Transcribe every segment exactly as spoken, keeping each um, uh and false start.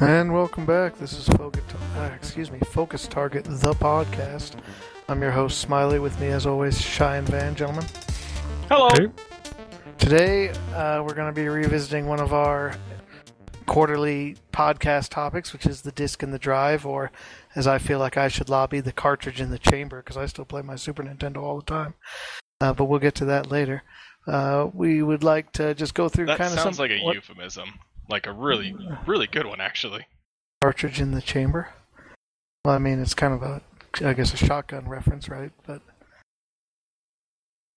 And welcome back. This is Focus, uh, excuse me, Focus Target, the podcast. I'm your host, Smiley. With me, as always, Shy and Van. Gentlemen. Hello. Hey. Today, uh, we're going to be revisiting one of our quarterly podcast topics, which is the disc and the drive, or as I feel like I should lobby, the cartridge in the chamber, because I still play my Super Nintendo all the time. Uh, but we'll get to that later. Uh, we would like to just go through kind of some... That sounds like a what? euphemism. Like a really, really good one, actually. Cartridge in the chamber? Well, I mean, it's kind of a, I guess, a shotgun reference, right? But,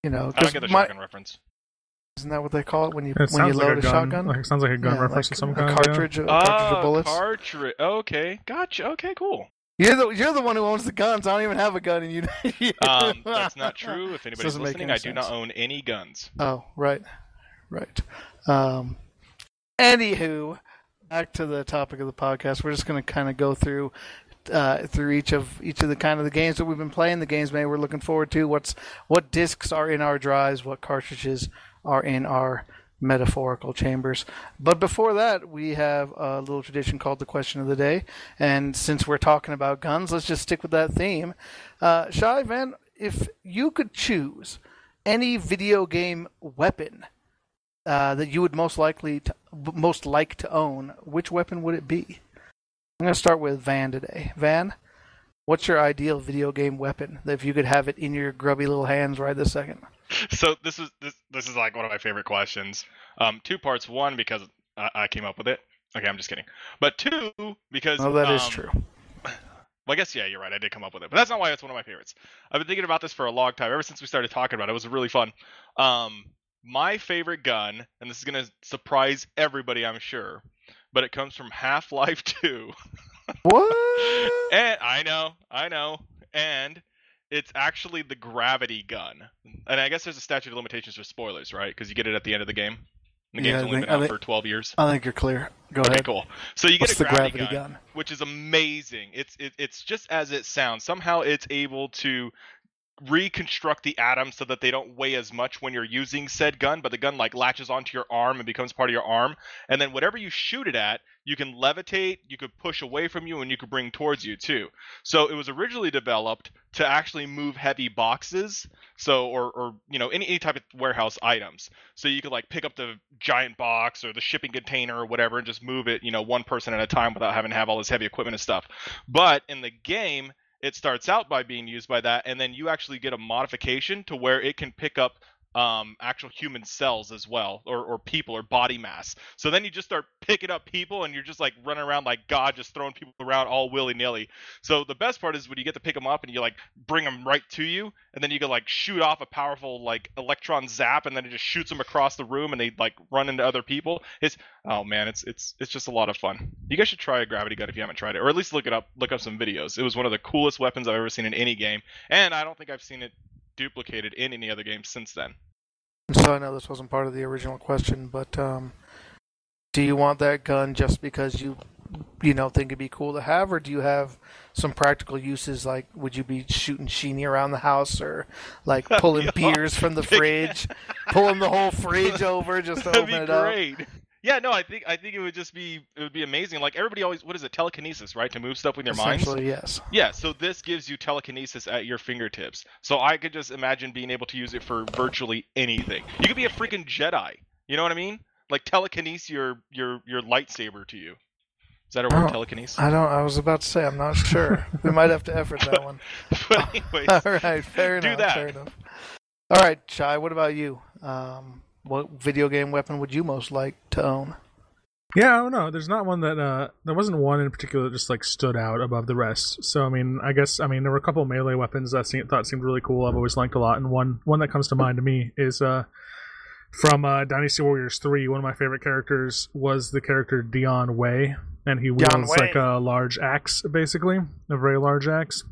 you know... I don't get the my, shotgun reference. Isn't that what they call it when you, it when you load like a, a gun, shotgun? Like, it sounds like a gun yeah, reference like of some kind. Cartridge, yeah. a cartridge oh, of bullets. Cartridge. Okay, gotcha. Okay, cool. You're the, you're the one who owns the guns. I don't even have a gun. And you. you um, that's not true. If anybody's listening, any I do sense. not own any guns. Oh, right. Right. Um... Anywho, back to the topic of the podcast. We're just going to kind of go through uh, through each of each of the kind of the games that we've been playing, the games maybe we're looking forward to, what's what discs are in our drives, what cartridges are in our metaphorical chambers. But before that, we have a little tradition called the question of the day. And since we're talking about guns, let's just stick with that theme. Uh, Shai, Van, if you could choose any video game weapon Uh, that you would most likely to, most like to own, which weapon would it be? I'm going to start with Van today. Van, what's your ideal video game weapon if you could have it in your grubby little hands right this second? So this is this this is like one of my favorite questions. Um, two parts. One, because I, I came up with it. Okay, I'm just kidding. But two, because oh, that um, is true. Well, I guess, yeah, you're right. I did come up with it. But that's not why it's one of my favorites. I've been thinking about this for a long time, ever since we started talking about it. It was really fun. Um... My favorite gun, and this is going to surprise everybody, I'm sure, but it comes from Half-Life two. What? And I know, I know. And it's actually the gravity gun. And I guess there's a statute of limitations for spoilers, right? Because you get it at the end of the game. And the yeah, game's I only think, been out think, for twelve years. I think you're clear. Go okay, ahead. Okay, cool. So you What's get a gravity, gravity gun, gun, which is amazing. It's it, It's just as it sounds. Somehow it's able to reconstruct the atoms so that they don't weigh as much when you're using said gun, but the gun like latches onto your arm and becomes part of your arm, and then whatever you shoot it at, you can levitate, you could push away from you, and you could bring towards you too. So it was originally developed to actually move heavy boxes, so or, or you know any, any type of warehouse items, so you could like pick up the giant box or the shipping container or whatever and just move it, you know, one person at a time without having to have all this heavy equipment and stuff. But in the game, it starts out by being used by that, and then you actually get a modification to where it can pick up um, actual human cells as well, or, or people, or body mass. So then you just start picking up people, and you're just like running around like God, just throwing people around all willy-nilly. So the best part is when you get to pick them up, and you like bring them right to you, and then you can like shoot off a powerful like electron zap, and then it just shoots them across the room, and they like run into other people. It's oh man, it's it's it's just a lot of fun. You guys should try a gravity gun if you haven't tried it, or at least look it up, look up some videos. It was one of the coolest weapons I've ever seen in any game, and I don't think I've seen it duplicated in any other game since then. So I know this wasn't part of the original question, but um, do you want that gun just because you you know think it'd be cool to have, or do you have some practical uses? Like, would you be shooting Sheenie around the house, or like pulling beers from the fridge, pulling the whole fridge over just to That'd open be it great. up? Yeah, no, I think I think it would just be it would be amazing. Like everybody always, what is it, telekinesis, right? To move stuff with your mind. Essentially, yes. Yeah, so this gives you telekinesis at your fingertips. So I could just imagine being able to use it for virtually anything. You could be a freaking Jedi. You know what I mean? Like telekinesis your your your lightsaber to you. Is that a word, telekinesis? I don't. I was about to say I'm not sure. We might have to effort that one. But anyways, all right, fair enough. Do that. Fair enough. All right, Chai. What about you? Um. What video game weapon would you most like to own? Yeah, I don't know. There's not one that uh, there wasn't one in particular that just like stood out above the rest. So I mean, I guess I mean there were a couple of melee weapons that I thought seemed really cool. I've always liked a lot, and one one that comes to mind to me is uh, from uh, Dynasty Warriors three. One of my favorite characters was the character Dion Wei, and he wields like a large axe, basically a very large axe.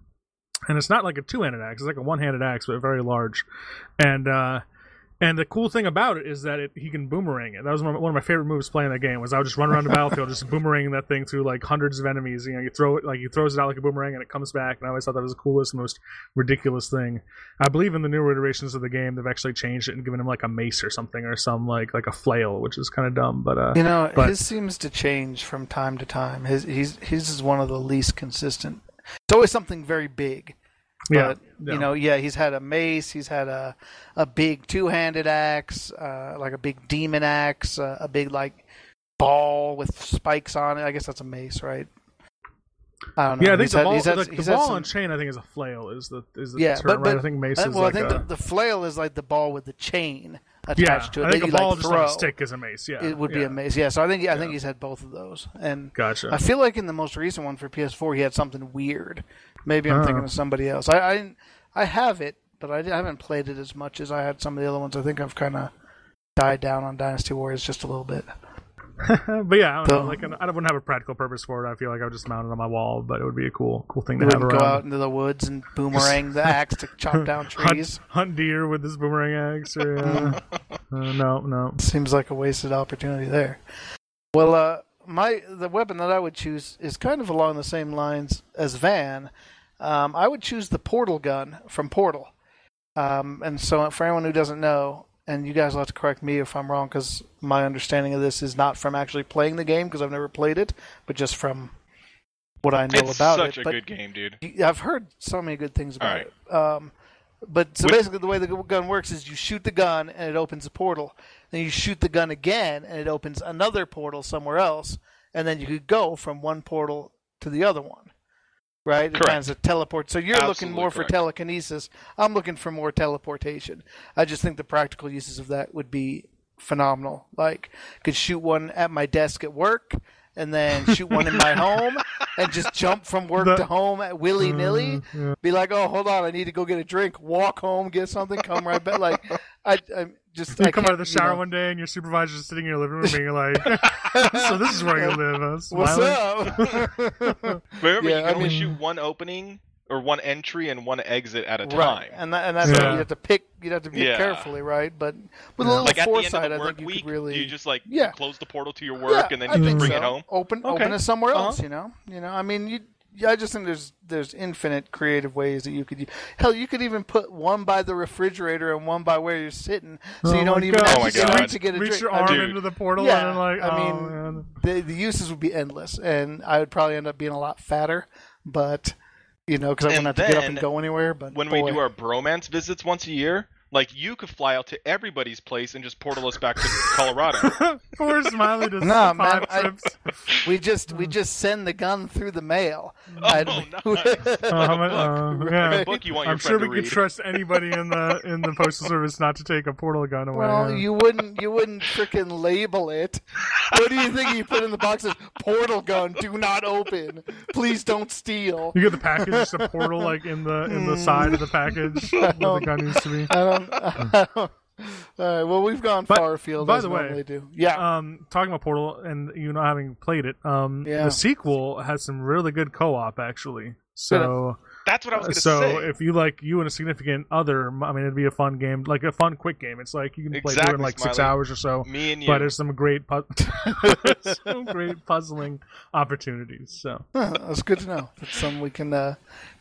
And it's not like a two-handed axe; it's like a one-handed axe, but very large. And uh, And the cool thing about it is that it, he can boomerang it. That was my, one of my favorite moves playing that game. Was I would just run around the battlefield, just boomeranging that thing through like hundreds of enemies. You know, you throw it like he throws it out like a boomerang, and it comes back. And I always thought that was the coolest, most ridiculous thing. I believe in the newer iterations of the game, they've actually changed it and given him like a mace or something, or some like like a flail, which is kind of dumb. But uh, you know, but... his seems to change from time to time. His he's his is one of the least consistent. It's always something very big. But, yeah, yeah. You know, yeah, he's had a mace, he's had a a big two-handed axe, uh, like a big demon axe, uh, a big, like, ball with spikes on it. I guess that's a mace, right? I don't know. Yeah, I think he's the had, ball, had, the, the ball some... on chain, I think, is a flail, is the, is the yeah, term, but, but, right? I think mace I, is well, like Well, I think a... the, the flail is like the ball with the chain attached yeah, to it. I think that a ball like, just like a stick is a mace, yeah. It would yeah. be a mace, yeah. So I think I yeah. think he's had both of those. And gotcha. I feel like in the most recent one for P S four, he had something weird. Maybe I'm uh, thinking of somebody else. I, I I have it, but I haven't played it as much as I had some of the other ones. I think I've kind of died down on Dynasty Warriors just a little bit. But yeah, I don't so, know. Like, I wouldn't have a practical purpose for it. I feel like I would just mount it on my wall, but it would be a cool cool thing to have around. Go out into the woods and boomerang the axe to chop down trees. Hunt, hunt deer with this boomerang axe. Or, uh, uh, no, no. Seems like a wasted opportunity there. Well, uh, my the weapon that I would choose is kind of along the same lines as Van. Um, I would choose the Portal gun from Portal. Um, and so for anyone who doesn't know, and you guys will have to correct me if I'm wrong, because my understanding of this is not from actually playing the game, because I've never played it, but just from what I know it's about it. It's such a but good game, dude. I've heard so many good things about right. it. Um, but so Which... basically the way the gun works is you shoot the gun, and it opens a portal. Then you shoot the gun again, and it opens another portal somewhere else, and then you could go from one portal to the other one. Right? Correct. It kind of teleport. So you're Absolutely looking more correct. for telekinesis. I'm looking for more teleportation. I just think the practical uses of that would be phenomenal. Like, could shoot one at my desk at work, and then shoot one in my home, and just jump from work that, to home at willy-nilly. Uh, yeah. Be like, oh, hold on, I need to go get a drink. Walk home, get something, come right back. Like, I, I'm just... You I come out of the shower you know, one day, and your supervisor's sitting in your living room, and you're like, so this is where you live. I'm smiling. What's up? Remember, yeah, you can only shoot one opening, or one entry, and one exit at a time. Right, and, that, and that's yeah. what you have to pick. You'd have to be yeah. carefully, right? But with a little like foresight, I think you week, could really... You just like yeah. close the portal to your work yeah, and then I you just bring so. it home? Open okay. open it somewhere uh-huh. else, you know? You know, I mean, you, I just think there's there's infinite creative ways that you could... Hell, you could even put one by the refrigerator and one by where you're sitting, so oh you don't even have to reach to get a reach drink. Reach your arm Dude. into the portal yeah, and like... I oh, mean, the, the uses would be endless, and I would probably end up being a lot fatter, but... You know, because I wouldn't have to get up and go anywhere. But when boy. we do our bromance visits once a year, like, you could fly out to everybody's place and just portal us back to Colorado. Poor Smiley does nah, five man, trips. I, we just we just send the gun through the mail. Oh, I, nice. I'm sure we could trust anybody in the in the postal service not to take a portal gun away. Well, yeah. you wouldn't you wouldn't frickin' label it. What do you think you put in the box? That says, portal gun, do not open. Please don't steal. You get the package, just a portal like in the in the side of the package where the gun needs to be. I don't, I don't. All right, well, we've gone but, far afield. By the way, do. yeah. Um, talking about Portal and you not having played it, um, yeah. the sequel has some really good co-op actually. So that's what I was going to so say. So if you like you and a significant other, I mean, it'd be a fun game, like a fun quick game. It's like you can exactly, play through in like Smiley. six hours or so. Me and you, but there's some great, pu- some great puzzling opportunities. So huh, that's good to know. That's something we can uh,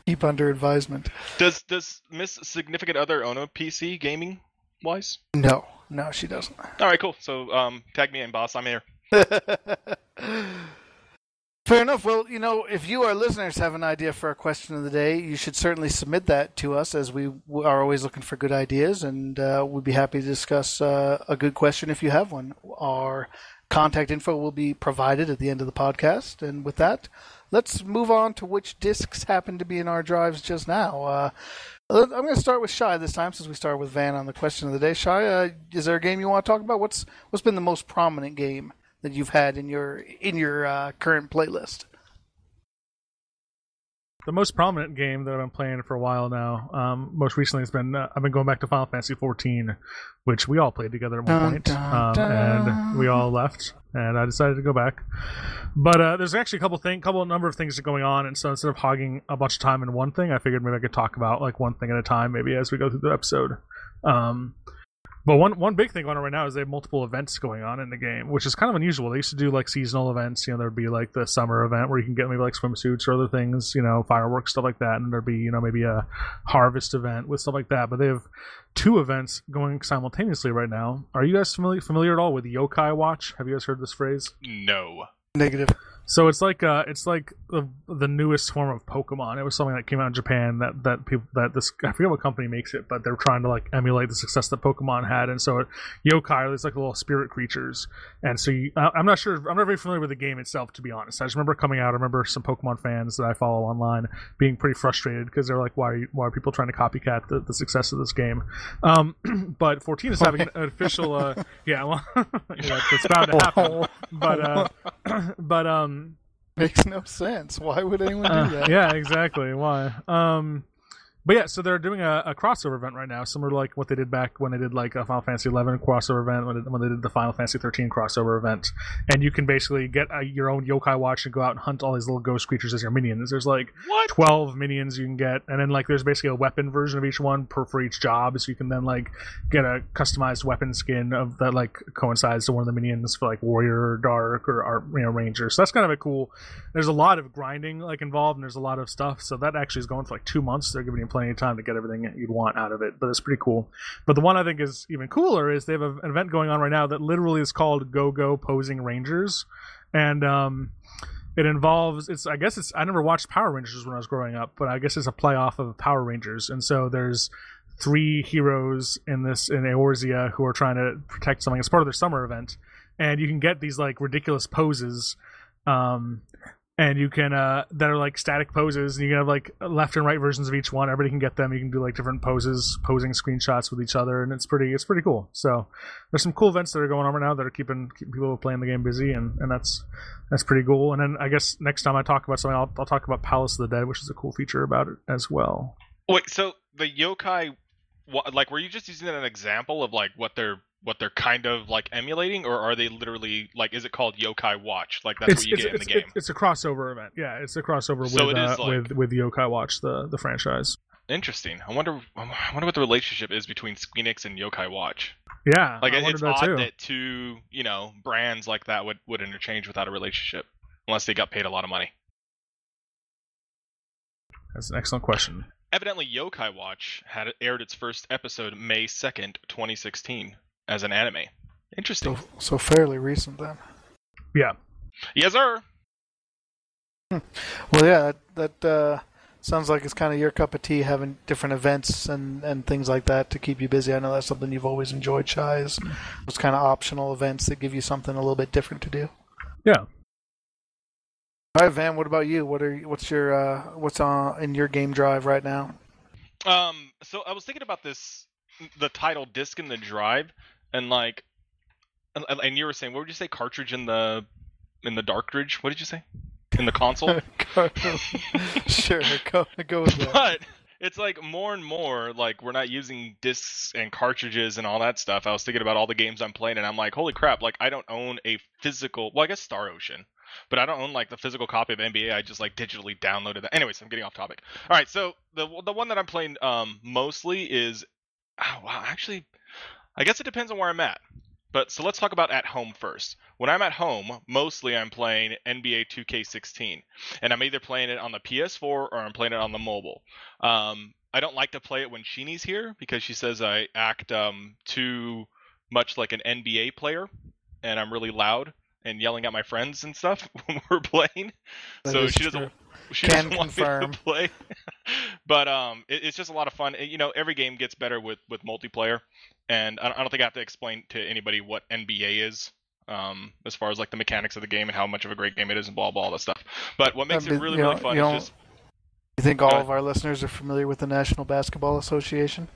keep under advisement. Does does Miss Significant Other own a P C gaming? Wise? No, no, she doesn't. All right, cool. So, um, tag me in, boss. I'm here. Fair enough. Well, you know, if you, our listeners, have an idea for our question of the day, you should certainly submit that to us, as we are always looking for good ideas, and uh, we'd be happy to discuss uh, a good question if you have one. Our contact info will be provided at the end of the podcast, and with that, let's move on to which discs happen to be in our drives just now. Uh, I'm going to start with Shai this time, since we started with Van on the question of the day. Shai, uh, is there a game you want to talk about? What's what's been the most prominent game that you've had in your in your uh, current playlist? The most prominent game that I've been playing for a while now, um, most recently, has been uh, I've been going back to Final Fantasy fourteen, which we all played together at one dun, point, dun, um, dun. and we all left. And I decided to go back, but uh, there's actually a couple things, couple number of things that are going on, and so instead of hogging a bunch of time in one thing, I figured maybe I could talk about like one thing at a time, maybe as we go through the episode. Um, But one one big thing going on right now is they have multiple events going on in the game, which is kind of unusual. They used to do like seasonal events. You know, there'd be like the summer event where you can get maybe like swimsuits or other things, you know, fireworks, stuff like that. And there'd be, you know, maybe a harvest event with stuff like that. But they have two events going simultaneously right now. Are you guys familiar familiar at all with Yokai Watch? Have you guys heard this phrase? No. Negative. So it's like uh, it's like the, the newest form of Pokemon. It was something that came out in Japan that that people that this I forget what company makes it, but they're trying to like emulate the success that Pokemon had. And so yokai is like little spirit creatures. And so you, I, I'm not sure. I'm not very familiar with the game itself, to be honest. I just remember coming out. I remember some Pokemon fans that I follow online being pretty frustrated because they're like, why are you, why are people trying to copycat the, the success of this game? Um, but fourteen is having an official. Uh, yeah, well, yeah, it's bound to happen. But uh, but um. Makes no sense. Why would anyone do that? Uh, yeah, exactly. Why? Um, but yeah, so they're doing a, a crossover event right now, similar to like what they did back when they did like a Final Fantasy eleven crossover event, when, it, when they did the Final Fantasy thirteen crossover event. And you can basically get a, your own yokai watch and go out and hunt all these little ghost creatures as your minions. There's like what? twelve minions you can get, and then like there's basically a weapon version of each one per for each job, so you can then like get a customized weapon skin of that like coincides to one of the minions for like warrior or dark or, or you know ranger. So that's kind of a cool. There's a lot of grinding like involved, and there's a lot of stuff. So that actually is going for like two months. They're giving you plenty of time to get everything that you'd want out of it, but it's pretty cool. But the one I think is even cooler is they have an event going on right now that literally is called Go Go Posing Rangers, and um it involves it's I guess it's I never watched Power Rangers when I was growing up, but I guess it's a play off of Power Rangers. And so there's three heroes in this in Eorzea who are trying to protect something. It's part of their summer event, and you can get these like ridiculous poses um And you can, uh, that are like static poses, and you can have like left and right versions of each one. Everybody can get them. You can do like different poses, posing screenshots with each other, and it's pretty, it's pretty cool. So there's some cool events that are going on right now that are keeping, keeping people playing the game busy, and, and that's that's pretty cool. And then I guess next time I talk about something, I'll, I'll talk about Palace of the Dead, which is a cool feature about it as well. Wait, so the yokai, like, were you just using that as an example of like what they're what they're kind of like emulating, or are they literally like, is it called Yokai Watch? Like that's it's, what you get in the game. It's, it's a crossover event. Yeah. It's a crossover so with, it uh, like... with, with Yokai Watch, the, the franchise. Interesting. I wonder, I wonder what the relationship is between Squeenix and Yokai Watch. Yeah. Like I it's that odd too. that two, you know, brands like that would, would interchange without a relationship unless they got paid a lot of money. That's an excellent question. Evidently Yokai Watch had aired its first episode May second, twenty sixteen. As an anime. Interesting. So, so fairly recent then. Yeah. Yes, sir. Hmm. Well, yeah, that, that uh, sounds like it's kind of your cup of tea, having different events and, and things like that to keep you busy. I know that's something you've always enjoyed, Shai, is those kind of optional events that give you something a little bit different to do. Yeah. All right, Van, what about you? What are what's your uh, what's on in your game drive right now? Um. So I was thinking about this, the title disc in the drive. And like, and you were saying, what would you say? Cartridge in the in the darkridge? What did you say? In the console? Sure, go go with that. But it's like more and more, like we're not using discs and cartridges and all that stuff. I was thinking about all the games I'm playing, and I'm like, holy crap! Like I don't own a physical. Well, I guess Star Ocean, but I don't own like the physical copy of N B A. I just like digitally downloaded that. Anyways, I'm getting off topic. All right, so the the one that I'm playing um, mostly is, oh wow, actually. I guess it depends on where I'm at, but so let's talk about at home first. When I'm at home, mostly I'm playing N B A two K sixteen, and I'm either playing it on the P S four or I'm playing it on the mobile. Um, I don't like to play it when Sheenie's here because she says I act um, too much like an N B A player, and I'm really loud and yelling at my friends and stuff when we're playing. That so she doesn't. True. She Can doesn't confirm. want me to play, but um, it, it's just a lot of fun. It, you know, every game gets better with, with multiplayer, and I don't, I don't think I have to explain to anybody what N B A is, um, as far as like the mechanics of the game and how much of a great game it is and blah blah all that stuff. But what makes I mean, it really really know, fun you is just. You think all uh, of our listeners are familiar with the National Basketball Association?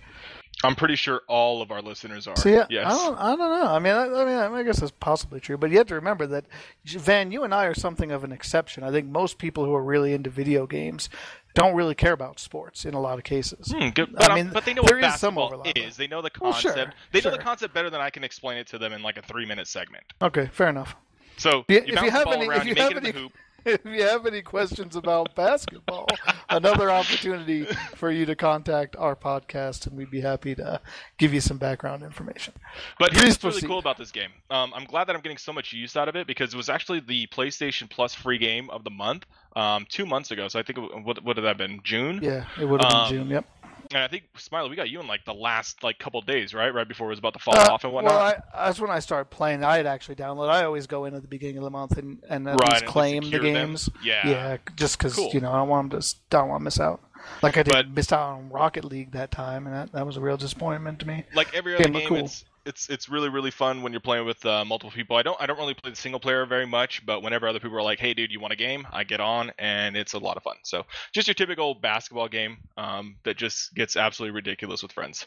I'm pretty sure all of our listeners are. So yeah, yes. I don't, I don't know. I mean, I, I mean, I guess that's possibly true. But you have to remember that, Van, you and I are something of an exception. I think most people who are really into video games don't really care about sports in a lot of cases. Hmm, good, but, I mean, but they know what basketball is. is. They know the concept. Well, sure, they sure. know the concept better than I can explain it to them in like a three-minute segment. Okay, fair enough. So you, you if, you any, if you have any, if you have any, if you have any questions about basketball, another opportunity for you to contact our podcast, and we'd be happy to give you some background information. But here's what's really cool about this game. Um, I'm glad that I'm getting so much use out of it, because it was actually the PlayStation Plus free game of the month um, two months ago. So I think, it, what, what would that have been, June? Yeah, it would have um, been June, yep. And I think, Smiley, we got you in like the last like couple of days, right? Right before it was about to fall uh, off and whatnot. Well, I, that's when I started playing. I had actually downloaded. I always go in at the beginning of the month and and at right, least claim the games. Yeah. yeah, just because cool. you know I don't want to don't want to miss out. Like I did but, missed out on Rocket League that time, and that, that was a real disappointment to me. Like every other game, game cool. it's it's it's really really fun when you're playing with uh, multiple people. I don't I don't really play the single player very much, but whenever other people are like, "Hey, dude, you want a game?" I get on, and it's a lot of fun. So just your typical basketball game um, that just gets absolutely ridiculous with friends.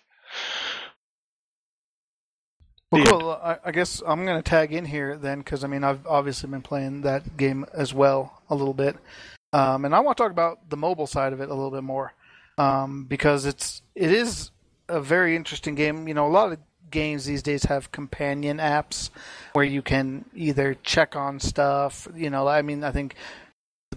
Well, the cool. I, I guess I'm gonna tag in here then, because I mean I've obviously been playing that game as well a little bit. Um, and I want to talk about the mobile side of it a little bit more, um, because it's it is a very interesting game. You know, a lot of games these days have companion apps where you can either check on stuff. You know, I mean, I think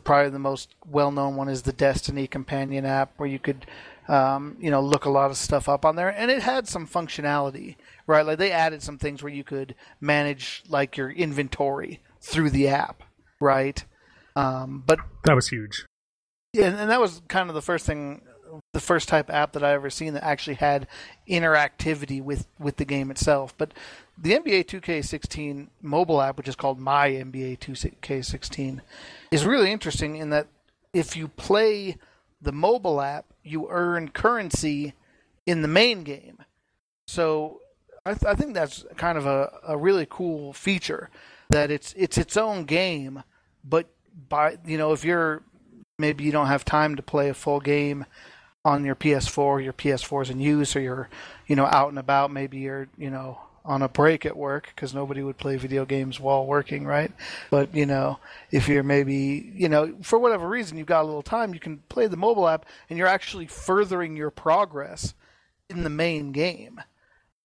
probably the most well-known one is the Destiny companion app, where you could, um, you know, look a lot of stuff up on there. And it had some functionality, right? Like they added some things where you could manage like your inventory through the app, right? Um, but that was huge. Yeah, and, and that was kind of the first thing, the first type app that I ever seen that actually had interactivity with, with the game itself. But the N B A two K sixteen mobile app, which is called MyNBA two K sixteen, is really interesting in that if you play the mobile app, you earn currency in the main game. So I, th- I think that's kind of a, a really cool feature, that it's it's its own game, but By, you know, if you're maybe you don't have time to play a full game on your P S four, your P S four is in use, or you're, you know, out and about, maybe you're, you know, on a break at work, because nobody would play video games while working, right? But, you know, if you're maybe, you know, for whatever reason, you've got a little time, you can play the mobile app, and you're actually furthering your progress in the main game.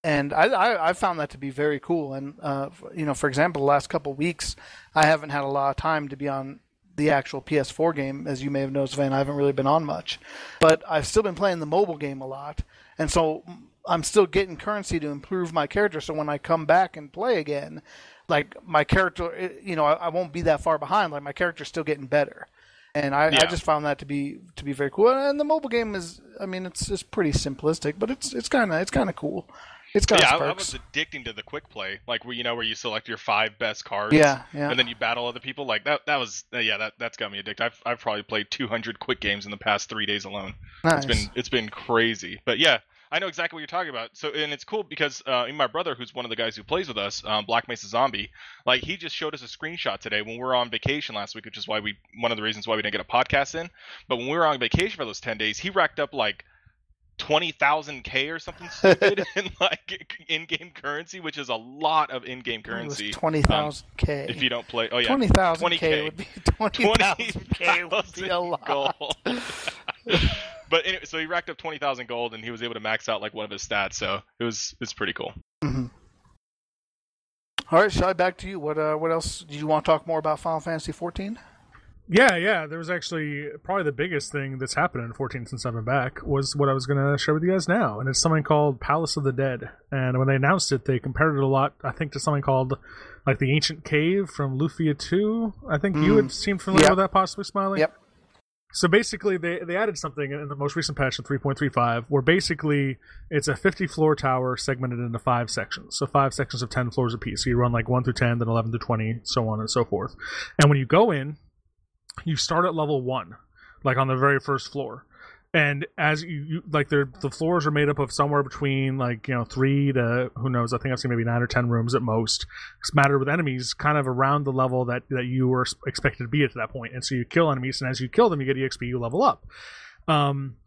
And I, I, I found that to be very cool. And, uh, you know, for example, the last couple of weeks, I haven't had a lot of time to be on the actual P S four game. As you may have noticed, Van, I haven't really been on much. But I've still been playing the mobile game a lot. And so I'm still getting currency to improve my character. So when I come back and play again, like my character, you know, I, I won't be that far behind. Like my character's still getting better. And I, yeah. I just found that to be to be very cool. And the mobile game is, I mean, it's it's pretty simplistic, but it's it's kind of it's kind of cool. It's got yeah, I, I was addicting to the quick play, like where you know where you select your five best cards, yeah, yeah. and then you battle other people. Like that, that was uh, yeah, that that's got me addicted. I've I've probably played two hundred quick games in the past three days alone. Nice. It's been it's been crazy, but yeah, I know exactly what you're talking about. So and it's cool because uh, my brother, who's one of the guys who plays with us, um, Black Mesa Zombie, like he just showed us a screenshot today when we were on vacation last week, which is why we one of the reasons why we didn't get a podcast in. But when we were on vacation for those ten days, he racked up like twenty thousand K or something stupid in like in-game currency, which is a lot of in-game currency. twenty thousand K. Um, if you don't play, oh yeah, twenty thousand K would be twenty thousand K would be a lot. But anyway, so he racked up twenty thousand gold, and he was able to max out like one of his stats. So it was it's pretty cool. Mm-hmm. All right, Shai, back to you. What uh, what else do you want to talk more about? Final Fantasy fourteen. Yeah, yeah. There was actually probably the biggest thing that's happened in fourteen since I've been back was what I was going to share with you guys now. And it's something called Palace of the Dead. And when they announced it, they compared it a lot, I think, to something called like the Ancient Cave from Lufia two. I think mm. you would seem familiar yep. with that, possibly, Smiley? Yep. So basically, they, they added something in the most recent patch of three point three five where basically it's a fifty-floor tower segmented into five sections. So five sections of ten floors apiece. So you run like one through ten, then eleven through twenty, so on and so forth. And when you go in, you start at level one, like on the very first floor, and as you, you like, the the floors are made up of somewhere between like you know three to who knows. I think I've seen maybe nine or ten rooms at most. It's mattered with enemies kind of around the level that that you were expected to be at that point, and so you kill enemies, and as you kill them, you get E X P, you level up. Um,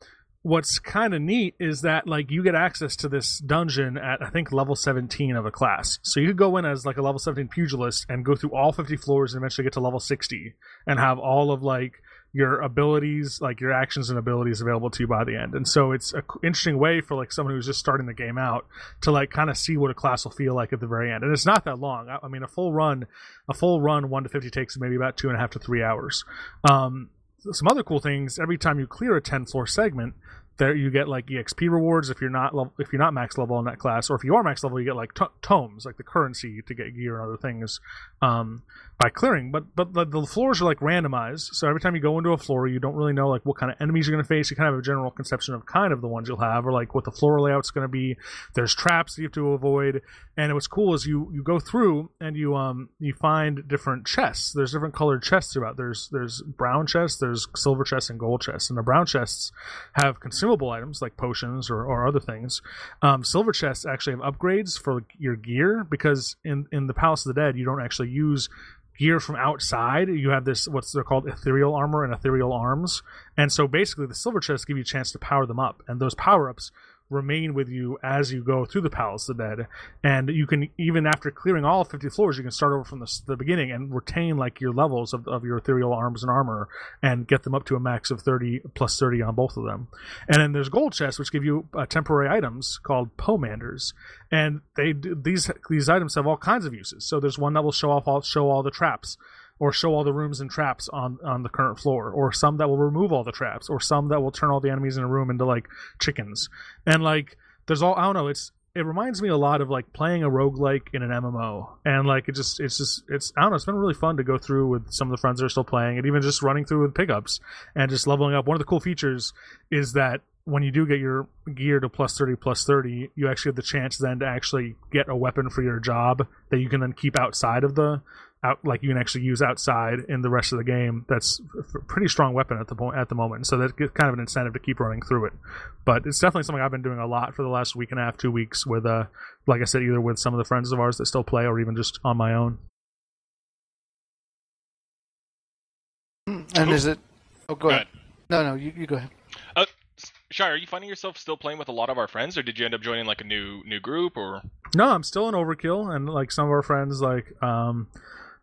what's kind of neat is that like you get access to this dungeon at I think level seventeen of a class, so you could go in as like a level seventeen pugilist and go through all fifty floors and eventually get to level sixty and have all of like your abilities, like your actions and abilities available to you by the end. And so it's an interesting way for like someone who's just starting the game out to like kind of see what a class will feel like at the very end. And it's not that long. I, I mean, a full run, a full run one to fifty takes maybe about two and a half to three hours. Um, some other cool things, every time you clear a ten floor segment, there you get like E X P rewards if you're not level, if you're not max level in that class, or if you are max level, you get like t- tomes, like the currency to get gear and other things um, by clearing. But but the, the floors are like randomized, so every time you go into a floor, you don't really know like what kind of enemies you're going to face. You kind of have a general conception of kind of the ones you'll have, or like what the floor layout's going to be. There's traps that you have to avoid, and what's cool is you you go through and you um you find different chests. There's different colored chests throughout. There's there's brown chests, there's silver chests, and gold chests. And the brown chests have consumable items like potions or, or other things. Um, silver chests actually have upgrades for your gear, because in, in the Palace of the Dead, you don't actually use gear from outside. You have this, what's they're called ethereal armor and ethereal arms. And so basically the silver chests give you a chance to power them up. And those power-ups remain with you as you go through the Palace of the Dead. And you can, even after clearing all fifty floors, you can start over from the, the beginning and retain like your levels of, of your ethereal arms and armor and get them up to a max of thirty plus thirty on both of them. And then there's gold chests, which give you uh, temporary items called pomanders, and they these these items have all kinds of uses. So there's one that will show off all, show all the traps, or show all the rooms and traps on, on the current floor, or some that will remove all the traps, or some that will turn all the enemies in a room into, like, chickens. And, like, there's all, I don't know, it's, it reminds me a lot of, like, playing a roguelike in an M M O. And, like, it just, it's just, it's, I don't know, it's been really fun to go through with some of the friends that are still playing, and even just running through with pickups and just leveling up. One of the cool features is that when you do get your gear to plus thirty, plus thirty, you actually have the chance then to actually get a weapon for your job that you can then keep outside of the, Out, like you can actually use outside in the rest of the game. That's a pretty strong weapon at the point at the moment, so that's kind of an incentive to keep running through it. But it's definitely something I've been doing a lot for the last week and a half, two weeks with, uh, like I said, either with some of the friends of ours that still play, or even just on my own. And is it? Oh, go, go ahead. ahead. No, no, you, you go ahead. Uh, Shire, are you finding yourself still playing with a lot of our friends, or did you end up joining like a new new group? Or no, I'm still in Overkill, and like some of our friends, like um.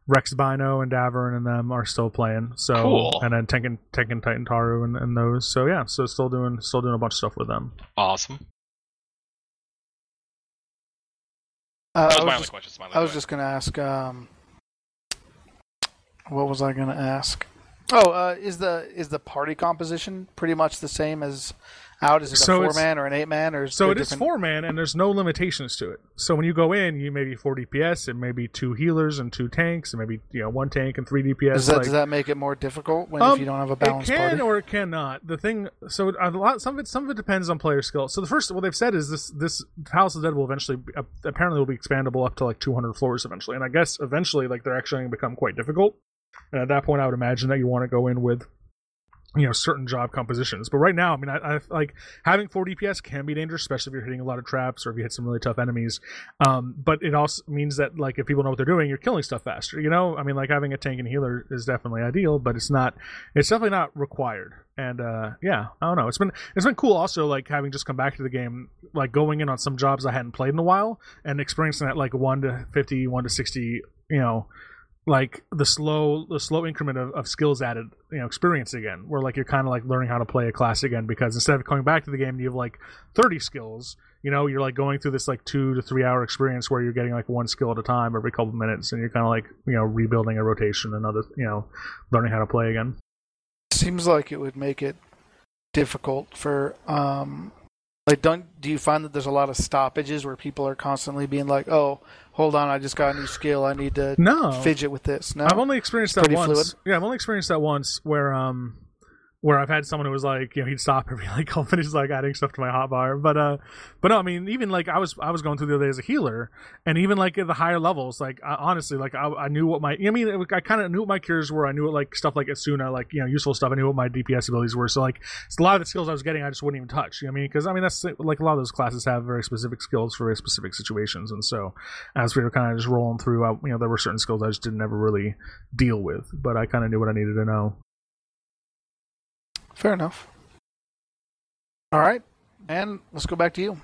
Rex Bino and Davern and them are still playing. So cool. And then Tinkin, Tinkin, Titan Taru and, and those. So yeah, so still doing still doing a bunch of stuff with them. Awesome. Uh, that was, was my just, only question. My I only was way. just gonna ask. Um, what was I gonna ask? Oh, uh, is the is the party composition pretty much the same as? Out? Is it a four-man or an eight-man? Or so it is four-man, and there's no limitations to it. So when you go in, you may be four D P S, and maybe two healers and two tanks, and maybe you know one tank and three D P S. Does that, like, does that make it more difficult when um, if you don't have a balanced party? It can party? or it cannot. The thing, so a lot, some of it, some of it depends on player skill. So the first, what they've said is this: this House of the Dead will eventually, be, uh, apparently, will be expandable up to like two hundred floors eventually, and I guess eventually, like they're actually going to become quite difficult. And at that point, I would imagine that you want to go in with, you know, certain job compositions. But right now, I mean, I, I like having four D P S can be dangerous, especially if you're hitting a lot of traps or if you hit some really tough enemies. Um, but it also means that, like, if people know what they're doing, you're killing stuff faster. You know, I mean, like having a tank and healer is definitely ideal, but it's not, it's definitely not required. And uh, yeah, I don't know. It's been it's been cool also, like having just come back to the game, like going in on some jobs I hadn't played in a while and experiencing that like one to fifty, one to sixty, you know. Like the slow, the slow increment of, of skills added, you know, experience again, where like you're kind of like learning how to play a class again, because instead of coming back to the game, you have like thirty skills. You know, you're like going through this like two to three hour experience where you're getting like one skill at a time every couple of minutes, and you're kind of like, you know, rebuilding a rotation and other, you know, learning how to play again. Seems like it would make it difficult for, um, like, don't do you find that there's a lot of stoppages where people are constantly being like, oh, hold on, I just got a new skill. I need to no. fidget with this. No, I've only experienced it's that once. Fluid. Yeah, I've only experienced that once where um, where I've had someone who was like, you know, he'd stop every like couple minutes, like adding stuff to my hotbar. But uh, but no, I mean, even like I was I was going through the other day as a healer, and even like at the higher levels, like I, honestly, like I, I knew what my I mean, it, I kind of knew what my cures were. I knew what like stuff like Asuna, like you know, useful stuff. I knew what my D P S abilities were. So like a lot of the skills I was getting, I just wouldn't even touch. You know what I mean? Because I mean, that's like a lot of those classes have very specific skills for very specific situations, and so. Uh, As we were kind of just rolling through, I, you know, there were certain skills I just didn't ever really deal with, but I kind of knew what I needed to know. Fair enough. All right, and let's go back to you.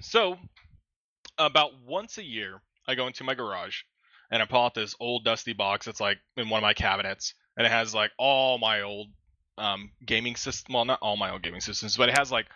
So, about once a year, I go into my garage, and I pull out this old dusty box that's like in one of my cabinets, and it has like all my old um, gaming system. Well, not all my old gaming systems, but it has like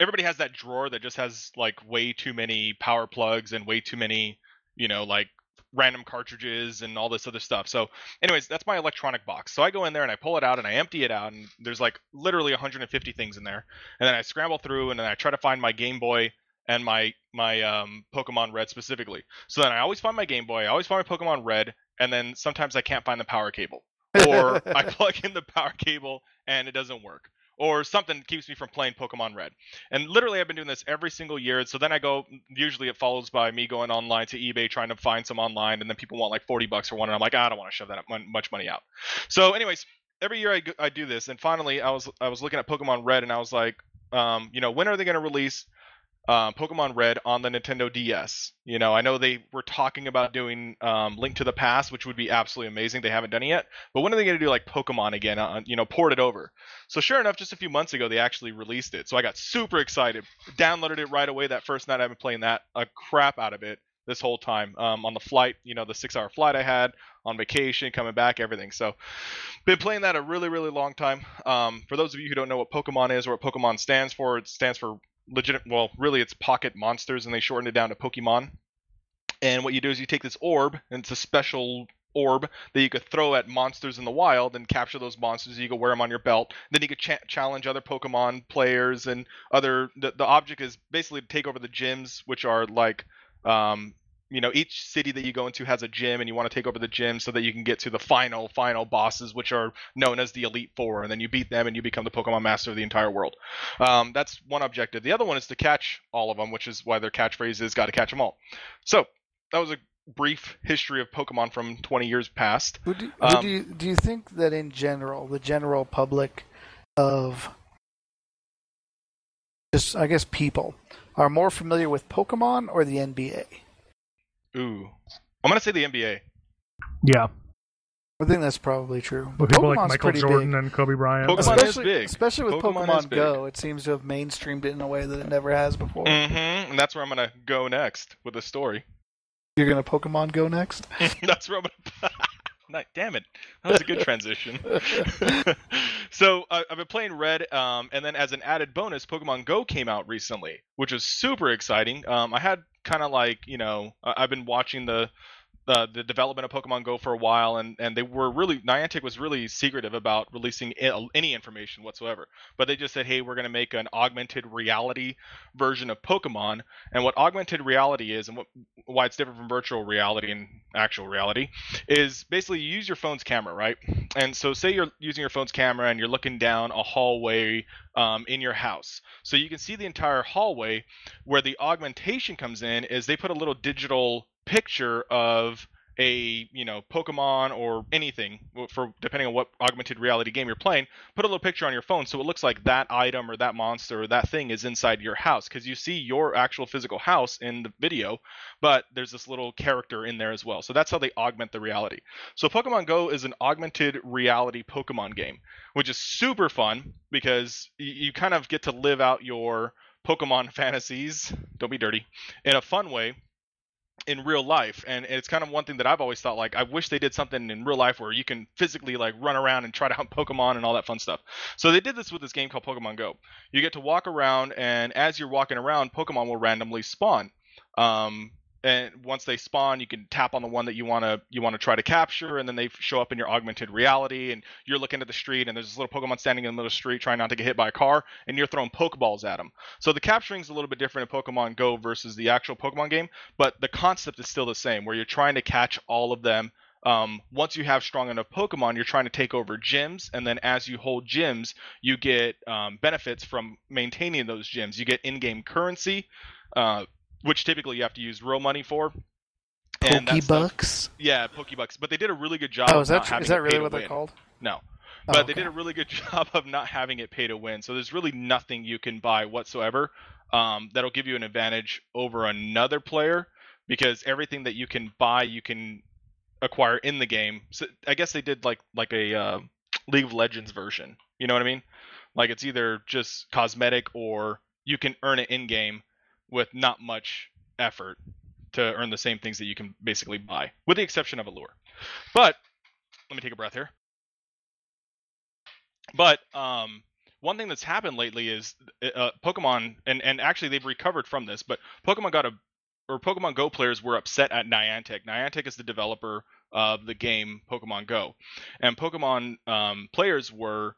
everybody has that drawer that just has like way too many power plugs and way too many, you know, like random cartridges and all this other stuff. So anyways, that's my electronic box. So I go in there and I pull it out and I empty it out, and there's like literally one hundred fifty things in there. And then I scramble through and then I try to find my Game Boy and my my um, Pokemon Red specifically. So then I always find my Game Boy, I always find my Pokemon Red, and then sometimes I can't find the power cable. Or I plug in the power cable and it doesn't work. Or something keeps me from playing Pokemon Red. And literally I've been doing this every single year. So then I go, usually it follows by me going online to eBay, trying to find some online. And then people want like forty bucks for one. And I'm like, ah, I don't want to shove that up, much money out. So anyways, every year I, I do this. And finally I was I was looking at Pokemon Red, and I was like, um, you know, when are they going to release uh, Pokemon Red on the Nintendo D S? You know, I know they were talking about doing um, Link to the Past, which would be absolutely amazing. They haven't done it yet. But when are they going to do like Pokemon again, uh, you know, port it over? So sure enough, just a few months ago, they actually released it. So I got super excited, downloaded it right away that first night. I've been playing that a crap out of it this whole time um, on the flight, you know, the six-hour flight I had, on vacation, coming back, everything. So been playing that a really, really long time. Um, for those of you who don't know what Pokemon is or what Pokemon stands for, it stands for legit. Well, really, it's pocket monsters, and they shortened it down to Pokemon. And what you do is you take this orb, and it's a special orb that you could throw at monsters in the wild and capture those monsters. You could wear them on your belt. Then you could cha- challenge other Pokemon players and other. The, the object is basically to take over the gyms, which are like, um, you know, each city that you go into has a gym, and you want to take over the gym so that you can get to the final, final bosses, which are known as the Elite Four. And then you beat them, and you become the Pokemon master of the entire world. Um, that's one objective. The other one is to catch all of them, which is why their catchphrase is "Got to catch them all." So that was a brief history of Pokemon from twenty years past. Who do, who um, do you do you think that in general, the general public of just, I guess, people are more familiar with Pokemon or the N B A? Ooh, I'm gonna say the N B A. Yeah, I think that's probably true. But people Pokemon's like Michael Jordan big. And Kobe Bryant, Pokemon especially, is big. Especially with Pokemon, Pokemon Go, it seems to have mainstreamed it in a way that it never has before. Mm-hmm. And that's where I'm gonna go next with a story. You're going to Pokemon Go next? That's where I'm going to... Damn it. That was a good transition. So uh, I've been playing Red, um, and then as an added bonus, Pokemon Go came out recently, which was super exciting. Um, I had kind of like, you know, I've been watching the... Uh, the development of Pokemon Go for a while, and, and they were really, Niantic was really secretive about releasing il- any information whatsoever. But they just said, hey, we're going to make an augmented reality version of Pokemon. And what augmented reality is, and what, why it's different from virtual reality and actual reality, is basically you use your phone's camera, right? And so say you're using your phone's camera and you're looking down a hallway um, in your house. So you can see the entire hallway. Where the augmentation comes in is they put a little digital picture of a, you know, Pokemon or anything, for depending on what augmented reality game you're playing, put a little picture on your phone so it looks like that item or that monster or that thing is inside your house, because you see your actual physical house in the video, but there's this little character in there as well. So that's how they augment the reality. So Pokemon Go is an augmented reality Pokemon game, which is super fun because you kind of get to live out your Pokemon fantasies, don't be dirty, in a fun way in real life. And it's kind of one thing that I've always thought, like, I wish they did something in real life where you can physically like run around and try to hunt Pokemon and all that fun stuff. So they did this with this game called Pokemon Go. You get to walk around, and as you're walking around, Pokemon will randomly spawn. Um, and once they spawn, you can tap on the one that you want to you want to try to capture, and then they show up in your augmented reality, and you're looking at the street, and there's this little Pokemon standing in the middle of the street trying not to get hit by a car, and you're throwing Pokeballs at them. So the capturing is a little bit different in Pokemon Go versus the actual Pokemon game, but the concept is still the same, where you're trying to catch all of them. Um, once you have strong enough Pokemon, you're trying to take over gyms, and then as you hold gyms, you get um, benefits from maintaining those gyms. You get in-game currency, uh which typically you have to use real money for. And Pokebucks? Yeah, Pokebucks. But they did a really good job. Oh, is that, tr- is that really what they're called? No. But oh, okay. They did a really good job of not having it pay to win. So there's really nothing you can buy whatsoever um, that'll give you an advantage over another player, because everything that you can buy, you can acquire in the game. So I guess they did like, like a uh, League of Legends version. You know what I mean? Like, it's either just cosmetic or you can earn it in-game with not much effort to earn the same things that you can basically buy, with the exception of a lure. But let me take a breath here. But um, one thing that's happened lately is uh, Pokemon, and, and actually they've recovered from this, but Pokemon got a, or Pokemon Go players were upset at Niantic. Niantic is the developer of the game Pokemon Go. And Pokemon um, players were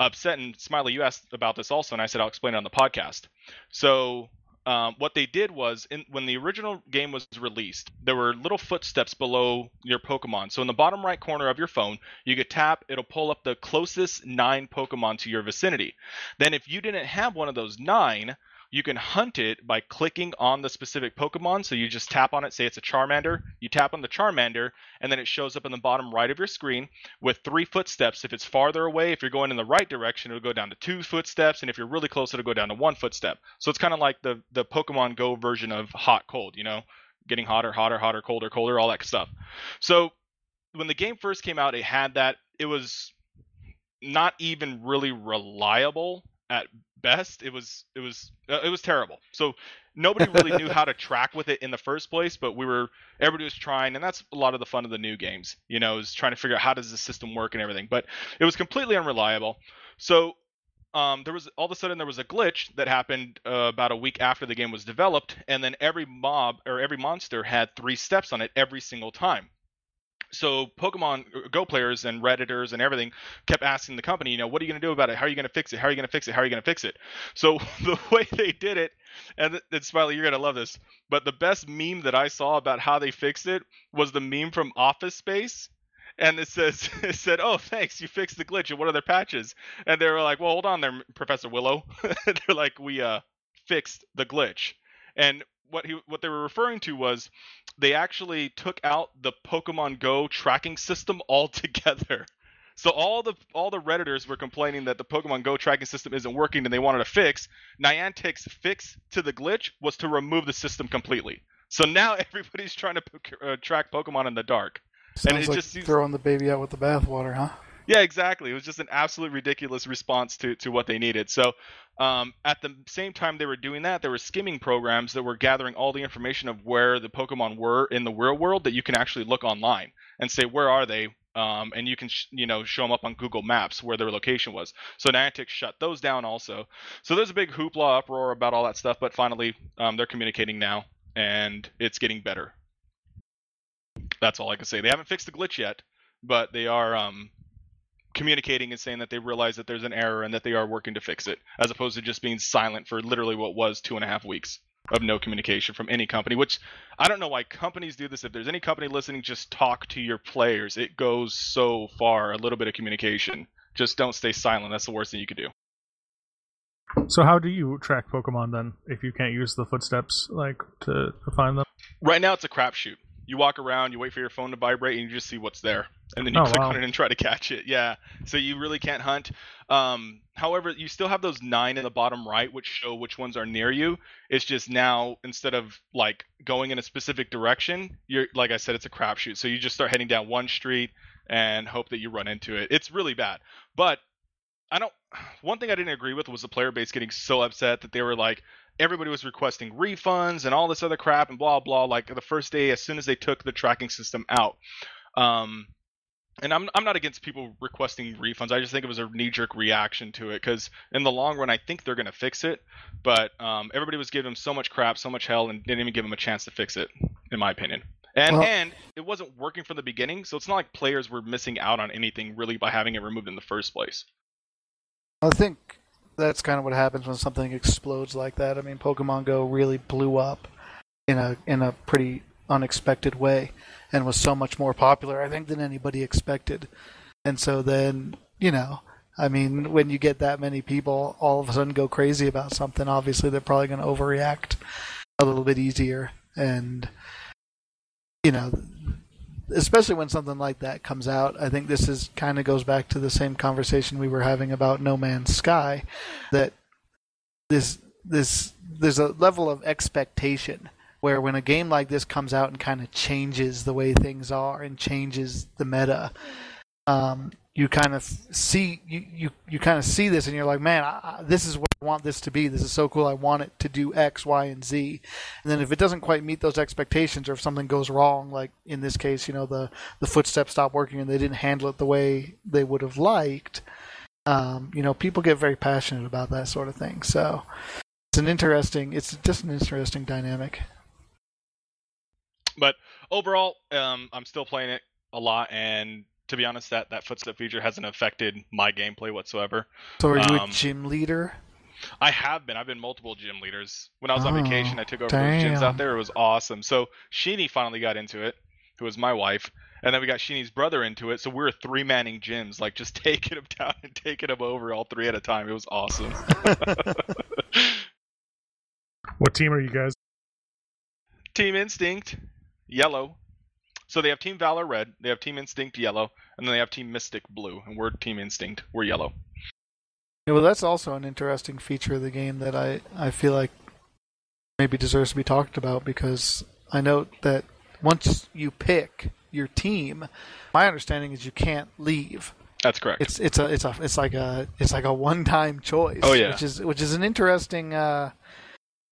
upset, and Smiley, you asked about this also, and I said I'll explain it on the podcast. So um, what they did was, in, when the original game was released, there were little footsteps below your Pokemon. So in the bottom right corner of your phone, you could tap, it'll pull up the closest nine Pokemon to your vicinity. Then if you didn't have one of those nine, you can hunt it by clicking on the specific Pokemon. So you just tap on it, say it's a Charmander, you tap on the Charmander, and then it shows up in the bottom right of your screen with three footsteps. If it's farther away, if you're going in the right direction, it'll go down to two footsteps. And if you're really close, it'll go down to one footstep. So it's kind of like the, the Pokemon Go version of hot, cold, you know, getting hotter, hotter, hotter, colder, colder, all that stuff. So when the game first came out, it had that. It was not even really reliable at best. It was it was uh, it was terrible. So nobody really knew how to track with it in the first place, but we were everybody was trying, and that's a lot of the fun of the new games, you know, is trying to figure out how does the system work and everything. But it was completely unreliable. So um there was all of a sudden there was a glitch that happened uh, about a week after the game was developed, and then every mob or every monster had three steps on it every single time. So Pokemon Go players and Redditors and everything kept asking the company, you know, what are you going to do about it? How are you going to fix it? How are you going to fix it? How are you going to fix it? So the way they did it, and, and Smiley, you're going to love this, but the best meme that I saw about how they fixed it was the meme from Office Space. And it says, it said, oh, thanks, you fixed the glitch. And what are their patches? And they were like, well, hold on there, Professor Willow. They're like, we uh, fixed the glitch. And what he what they were referring to was they actually took out the Pokemon Go tracking system altogether. So all the all the Redditors were complaining that the Pokemon Go tracking system isn't working and they wanted a fix. Niantic's fix to the glitch was to remove the system completely. So now everybody's trying to uh, track Pokemon in the dark. Sounds and it like just seems... throwing the baby out with the bathwater, huh? Yeah, exactly. It was just an absolute ridiculous response to, to what they needed. So um, at the same time they were doing that, there were skimming programs that were gathering all the information of where the Pokemon were in the real world that you can actually look online and say, where are they? Um, and you can sh- you know show them up on Google Maps where their location was. So Niantic shut those down also. So there's a big hoopla uproar about all that stuff, but finally um, they're communicating now, and it's getting better. That's all I can say. They haven't fixed the glitch yet, but they are... Um, communicating and saying that they realize that there's an error and that they are working to fix it, as opposed to just being silent for literally what was two and a half weeks of no communication from any company, which I don't know why companies do this. If there's any company listening, just talk to your players. It goes so far, a little bit of communication. Just don't stay silent. That's the worst thing you could do. So how do you track Pokemon then, if you can't use the footsteps like to, to find them? Right now it's a crapshoot. You walk around, you wait for your phone to vibrate, and you just see what's there. And then you oh, click wow. on it and try to catch it. Yeah. So you really can't hunt. Um, however, you still have those nine in the bottom right, which show which ones are near you. It's just now, instead of like going in a specific direction, you're like I said, it's a crapshoot. So you just start heading down one street and hope that you run into it. It's really bad. But I don't. One thing I didn't agree with was the player base getting so upset that they were like, everybody was requesting refunds and all this other crap and blah, blah, like the first day as soon as they took the tracking system out. Um, and I'm I'm not against people requesting refunds. I just think it was a knee-jerk reaction to it because in the long run, I think they're going to fix it. But um, everybody was giving them so much crap, so much hell, and didn't even give them a chance to fix it, in my opinion. And, well, and it wasn't working from the beginning, so it's not like players were missing out on anything really by having it removed in the first place. I think that's kind of what happens when something explodes like that. I mean, Pokemon Go really blew up in a in a pretty unexpected way and was so much more popular, I think, than anybody expected. And so then, you know, I mean, when you get that many people all of a sudden go crazy about something, obviously they're probably going to overreact a little bit easier. And, you know, especially when something like that comes out, I think this is kind of goes back to the same conversation we were having about No Man's Sky, that this this there's a level of expectation where when a game like this comes out and kind of changes the way things are and changes the meta, um, you kind of see you, you, you kind of see this and you're like, man, I, this is what I want this to be. This is so cool. I want it to do X, Y, and Z. And then if it doesn't quite meet those expectations, or if something goes wrong, like in this case, you know, the the footsteps stopped working and they didn't handle it the way they would have liked, um, you know, people get very passionate about that sort of thing. So it's an interesting, it's just an interesting dynamic. But overall, um, I'm still playing it a lot, and to be honest, that, that footstep feature hasn't affected my gameplay whatsoever. So are you um, a gym leader? I have been. I've been multiple gym leaders. When I was oh, on vacation, I took over those gyms out there. It was awesome. So Sheenie finally got into it, who was my wife. And then we got Sheenie's brother into it. So we were three-manning gyms, like just taking them down and taking them over all three at a time. It was awesome. What team are you guys? Team Instinct, yellow. So they have Team Valor red, they have Team Instinct yellow, and then they have Team Mystic blue, and we're Team Instinct, we're yellow. Yeah, well, that's also an interesting feature of the game that I, I feel like maybe deserves to be talked about, because I know that once you pick your team, my understanding is you can't leave. That's correct. It's it's a it's a it's like a it's like a one-time choice. Oh yeah. Which is which is an interesting. Uh,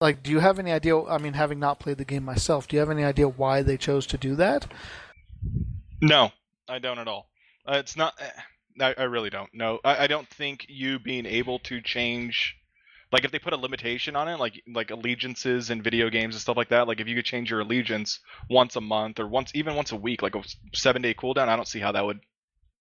Like, do you have any idea, I mean, having not played the game myself, do you have any idea why they chose to do that? No, I don't at all. Uh, it's not, I, I really don't know. I, I don't think you being able to change, like, if they put a limitation on it, like like allegiances in video games and stuff like that, like, if you could change your allegiance once a month or once even once a week, like a seven-day cooldown, I don't see how that would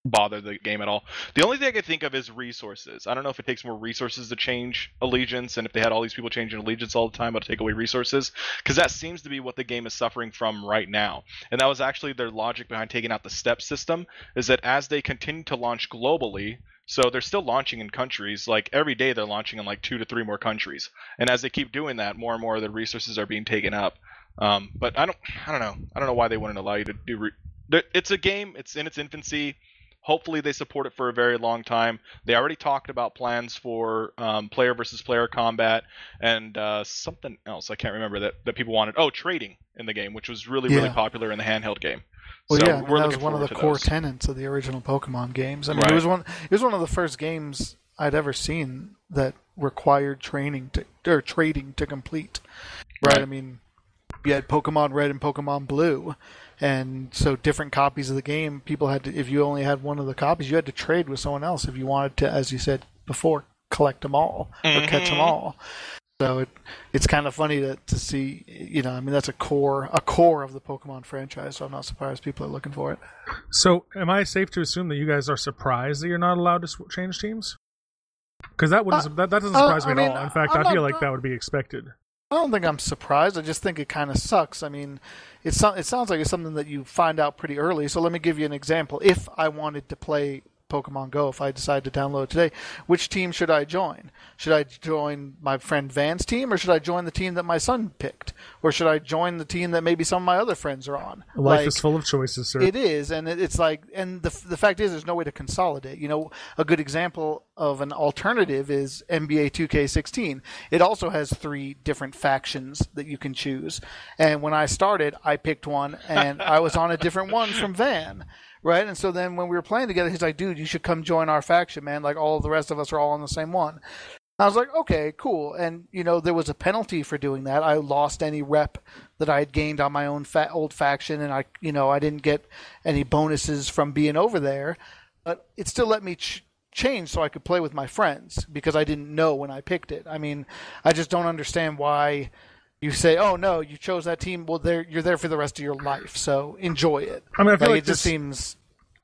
bother the game at all. The only thing I could think of is resources. I don't know if it takes more resources to change allegiance, and if they had all these people changing allegiance all the time, it'll take away resources, because that seems to be what the game is suffering from right now. And that was actually their logic behind taking out the step system, is that as they continue to launch globally, so they're still launching in countries, like every day they're launching in like two to three more countries, and as they keep doing that, more and more of the resources are being taken up. Um, but I don't, I don't know. I don't know why they wouldn't allow you to do... Re- it's a game. It's in its infancy. Hopefully they support it for a very long time. They already talked about plans for um, player versus player combat and uh, something else I can't remember that, that people wanted. Oh, trading in the game, which was really, yeah. really popular in the handheld game. Well, so yeah, we're that was one of the core those. tenets of the original Pokemon games. I mean, right. it was one it was one of the first games I'd ever seen that required training to or trading to complete. Right? right. I mean, you had Pokemon Red and Pokemon Blue. And so different copies of the game, people had to, if you only had one of the copies, you had to trade with someone else if you wanted to, as you said before, collect them all mm-hmm. or catch them all. So it, it's kind of funny to, to see, you know, I mean, that's a core a core of the Pokemon franchise, so I'm not surprised people are looking for it. So am I safe to assume that you guys are surprised that you're not allowed to sw- change teams? Because that, uh, that, that doesn't surprise uh, me mean, at all. In fact, I'm I feel not, like that would be expected. I don't think I'm surprised. I just think it kind of sucks. I mean, it, so- it sounds like it's something that you find out pretty early. So let me give you an example. If I wanted to play Pokemon Go, if I decide to download it today, which team should I join? Should I join my friend Van's team, or should I join the team that my son picked? Or should I join the team that maybe some of my other friends are on? Life like, is full of choices, sir. It is, and it, it's like, and the the fact is, there's no way to consolidate. You know, a good example of an alternative is N B A two K sixteen. It also has three different factions that you can choose. And when I started, I picked one, and I was on a different one from Van. Right, and so then when we were playing together, he's like, dude, you should come join our faction, man. Like, all the rest of us are all on the same one. I was like, okay, cool. And, you know, there was a penalty for doing that. I lost any rep that I had gained on my own fa- old faction, and I, you know, I didn't get any bonuses from being over there. But it still let me ch- change so I could play with my friends, because I didn't know when I picked it. I mean, I just don't understand why... You say, "Oh no, you chose that team. Well, there you're there for the rest of your life, so enjoy it." I mean, I feel like, like it this, just seems.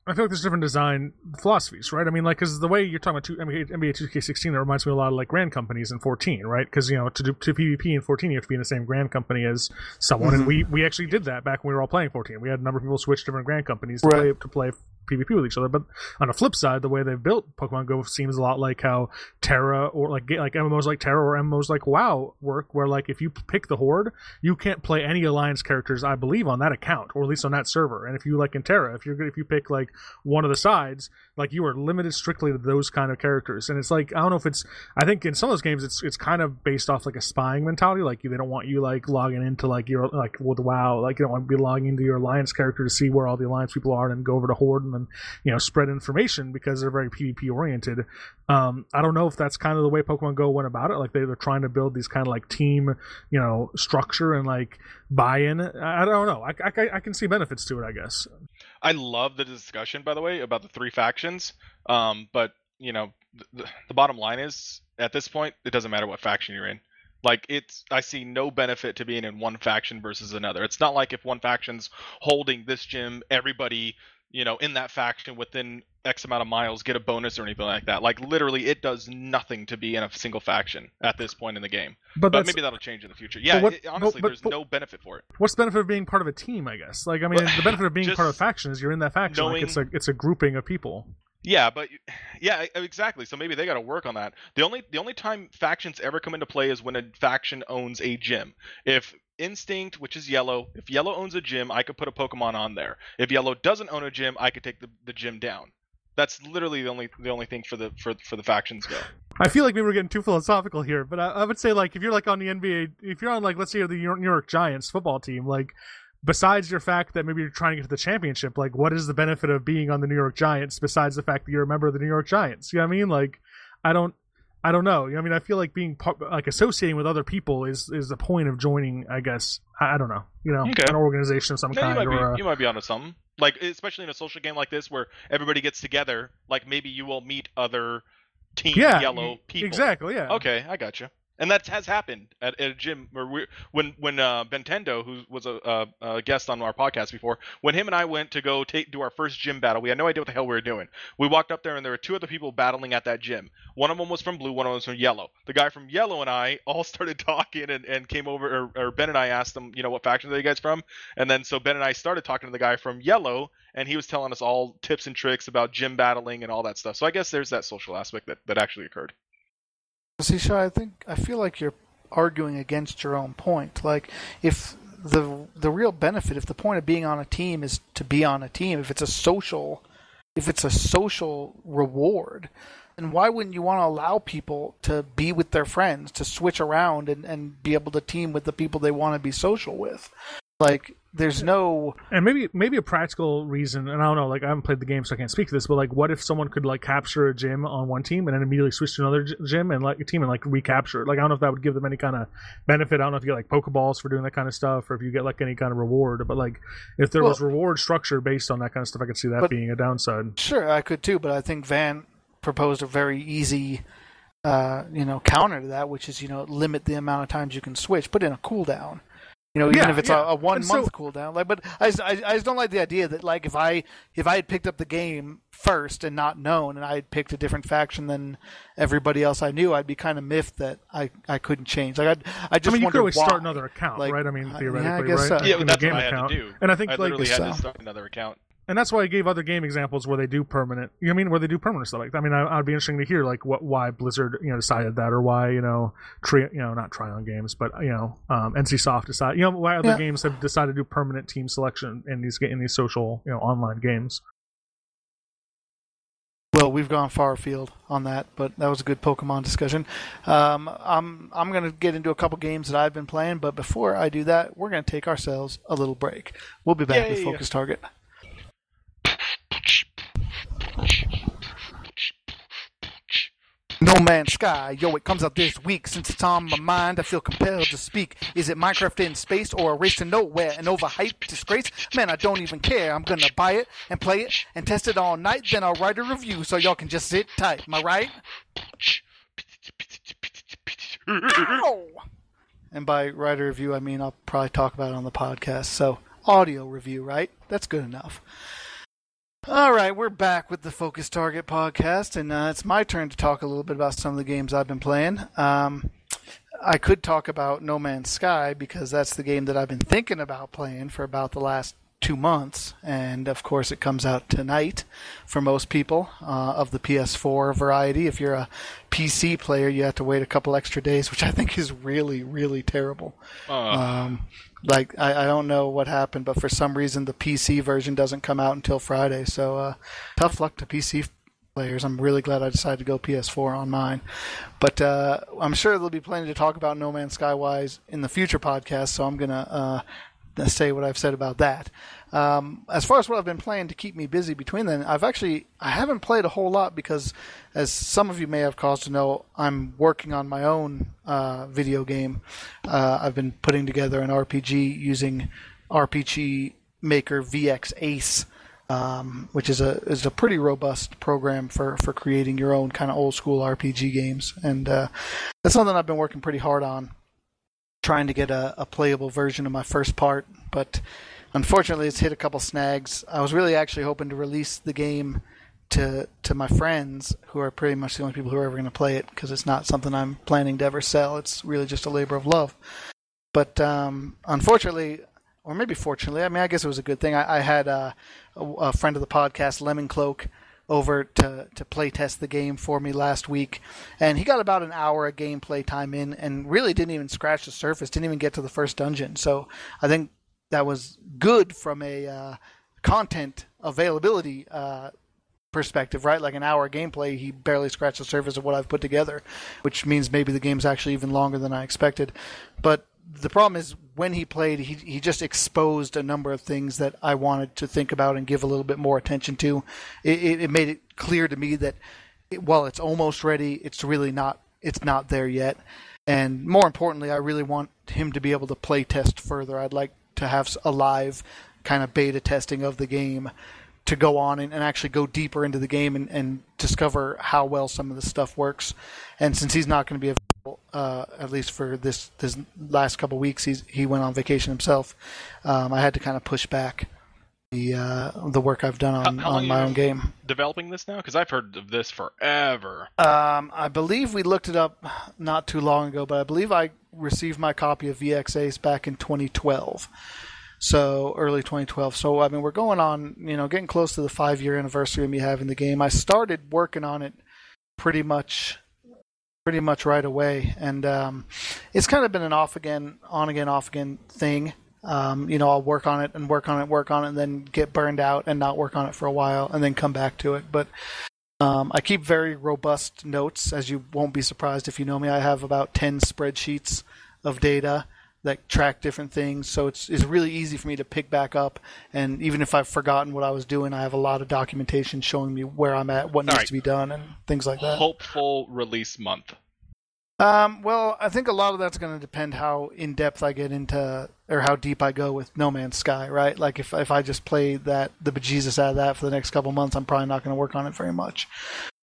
I feel like there's different design philosophies, right? I mean, like, because the way you're talking about two, N B A two K sixteen, that reminds me a lot of like Grand companies in fourteen, right? Because you know, to do to PvP in fourteen, you have to be in the same Grand company as someone, mm-hmm. and we, we actually did that back when we were all playing fourteen. We had a number of people switch different Grand companies to right. play to play. PvP with each other. But on the flip side, the way they've built Pokemon Go seems a lot like how Terra or like like M M Os like Terra or M M Os like WoW work, where like if you pick the Horde, you can't play any Alliance characters, I believe, on that account, or at least on that server. And if you like in Terra, if you're if you pick like one of the sides, like you are limited strictly to those kind of characters. And it's like, I don't know if it's, I think in some of those games it's it's kind of based off like a spying mentality, like they don't want you like logging into like your like with WoW, like you don't want to be logging into your Alliance character to see where all the Alliance people are and go over to Horde and, and you know, spread information, because they're very PvP oriented. Um, I don't know if that's kind of the way Pokemon Go went about it. Like they, they're trying to build these kind of like team, you know, structure and like buy-in. I don't know. I, I, I can see benefits to it, I guess. I love the discussion, by the way, about the three factions. Um, but you know, the, the bottom line is, at this point, it doesn't matter what faction you're in. Like, it's, I see no benefit to being in one faction versus another. It's not like if one faction's holding this gym, everybody, you know, in that faction within X amount of miles get a bonus or anything like that. Like, literally, it does nothing to be in a single faction at this point in the game. But, but maybe that'll change in the future. Yeah, what, it, honestly, but, but, there's but, no benefit for it. What's the benefit of being part of a team, I guess? Like, I mean, the benefit of being part of a faction is you're in that faction. Knowing, like, it's a, it's a grouping of people. Yeah, but yeah, exactly. So maybe they got to work on that. The only the only time factions ever come into play is when a faction owns a gym. If Instinct, which is Yellow, if Yellow owns a gym, I could put a Pokemon on there. If Yellow doesn't own a gym, I could take the, the gym down. That's literally the only the only thing for the for for the factions go. I feel like we were getting too philosophical here, but I, I would say, like, if you're like on the N B A, if you're on, like, let's say the New York Giants football team, like, besides your fact that maybe you're trying to get to the championship, like, what is the benefit of being on the New York Giants besides the fact that you're a member of the New York Giants? You know what I mean? Like, I don't, I don't know. You know what I mean? I feel like being like associating with other people is is the point of joining, I guess. I, I don't know. You know, okay. An organization of some yeah, kind. You might, or be, a... you might be onto something. Like, especially in a social game like this where everybody gets together, like, maybe you will meet other Team yeah, Yellow people. Exactly. Yeah. Okay, I got you. And that has happened at, at a gym where we, when when uh, Bentendo, who was a, uh, a guest on our podcast before, when him and I went to go take, do our first gym battle, we had no idea what the hell we were doing. We walked up there and there were two other people battling at that gym. One of them was from Blue, one of them was from Yellow. The guy from Yellow and I all started talking and, and came over, or, or Ben and I asked them, you know, what faction are you guys from? And then so Ben and I started talking to the guy from Yellow, and he was telling us all tips and tricks about gym battling and all that stuff. So I guess there's that social aspect that, that actually occurred. Sisha, I think I feel like you're arguing against your own point. Like, if the the real benefit, if the point of being on a team is to be on a team, if it's a social, if it's a social reward, then why wouldn't you want to allow people to be with their friends, to switch around and, and be able to team with the people they want to be social with? Like, there's no... And maybe maybe a practical reason, and I don't know, like, I haven't played the game, so I can't speak to this, but, like, what if someone could, like, capture a gym on one team and then immediately switch to another gym and, like, a team and, like, recapture it? Like, I don't know if that would give them any kind of benefit. I don't know if you get, like, Pokeballs for doing that kind of stuff or if you get, like, any kind of reward. But, like, if there well, was reward structure based on that kind of stuff, I could see that but, being a downside. Sure, I could too, but I think Van proposed a very easy... Uh, you know, counter to that, which is, you know, limit the amount of times you can switch, put in a cooldown. You know, even yeah, if it's yeah. a, a one and month so, cooldown. Like, but I just, I, I just don't like the idea that, like, if I if I had picked up the game first and not known, and I had picked a different faction than everybody else I knew, I'd be kind of miffed that I, I couldn't change. Like, I'd, I just I mean, you could always why. start another account, like, right? I mean, theoretically, yeah, I guess so. right? Yeah, but that's what I had account. to do. And I think I literally like, had so. to start another account. And that's why I gave other game examples where they do permanent. You know what I mean, where they do permanent stuff like that. I mean, I, I'd be interesting to hear like what why Blizzard you know decided that, or why you know tri, you know not Trion Games, but you know um, N C Soft decided. You know why other yeah. games have decided to do permanent team selection in these in these social you know online games. Well, we've gone far afield on that, but that was a good Pokemon discussion. Um, I'm I'm going to get into a couple games that I've been playing, but before I do that, we're going to take ourselves a little break. We'll be back Yay. with Focus Target. No Man's Sky, yo, it comes out this week. Since it's on my mind, I feel compelled to speak. Is it Minecraft in space or a race to nowhere? An overhyped disgrace? Man, I don't even care. I'm gonna buy it and play it and test it all night. Then I'll write a review so y'all can just sit tight. Am I right? Ow! And by write a review, I mean I'll probably talk about it on the podcast. So, audio review, right? That's good enough. All right, we're back with the Focus Target podcast, and uh, it's my turn to talk a little bit about some of the games I've been playing. Um, I could talk about No Man's Sky because that's the game that I've been thinking about playing for about the last two months, and of course it comes out tonight for most people uh, of the P S four variety. If you're a P C player, you have to wait a couple extra days, which I think is really, really terrible. Uh. Um Like, I, I don't know what happened, but for some reason the P C version doesn't come out until Friday. So uh, tough luck to P C players. I'm really glad I decided to go P S four on mine. But uh, I'm sure there'll be plenty to talk about No Man's Sky-wise in the future podcast, so I'm going to uh, say what I've said about that. Um, as far as what I've been playing to keep me busy between then, I've actually I haven't played a whole lot because, as some of you may have cause to know, I'm working on my own uh, video game. Uh, I've been putting together an R P G using R P G Maker V X Ace um, which is a is a pretty robust program for, for creating your own kind of old school R P G games. And uh, that's something I've been working pretty hard on, trying to get a, a playable version of my first part. But unfortunately, it's hit a couple snags. I was really actually hoping to release the game to to my friends, who are pretty much the only people who are ever going to play it, because it's not something I'm planning to ever sell. It's really just a labor of love. But um, unfortunately, or maybe fortunately, I mean, I guess it was a good thing. I, I had a, a, a friend of the podcast, Lemon Cloak, over to, to play test the game for me last week. And he got about an hour of gameplay time in and really didn't even scratch the surface, didn't even get to the first dungeon. So I think that was good from a uh, content availability uh, perspective, right? Like an hour of gameplay, he barely scratched the surface of what I've put together, which means maybe the game's actually even longer than I expected. But the problem is, when he played, he he just exposed a number of things that I wanted to think about and give a little bit more attention to. It, it, it made it clear to me that it, while it's almost ready, it's really not. It's not there yet. And more importantly, I really want him to be able to play test further. I'd like to have a live kind of beta testing of the game to go on and, and actually go deeper into the game and, and discover how well some of this stuff works. And since he's not going to be available, Uh, at least for this, this last couple of weeks, he's, he went on vacation himself. Um, I had to kind of push back the uh, the work I've done on, how, how on my own game. Developing this now? Because I've heard of this forever. Um, I believe we looked it up not too long ago, but I believe I received my copy of V X Ace back in twenty twelve. So early twenty twelve. So I mean, we're going on, you know, getting close to the five year anniversary of me having the game. I started working on it pretty much. pretty much right away. And um, it's kind of been an off again, on again, off again thing. Um, you know, I'll work on it and work on it, work on it, and then get burned out and not work on it for a while and then come back to it. But um, I keep very robust notes, as you won't be surprised if you know me. I have about ten spreadsheets of data that track different things. So it's it's really easy for me to pick back up. And even if I've forgotten what I was doing, I have a lot of documentation showing me where I'm at, what All needs right. to be done, and things like that. Hopeful release month. Um, well, I think a lot of that's going to depend how in-depth I get into, or how deep I go with No Man's Sky, right? Like if, if I just play that the bejesus out of that for the next couple months, I'm probably not going to work on it very much.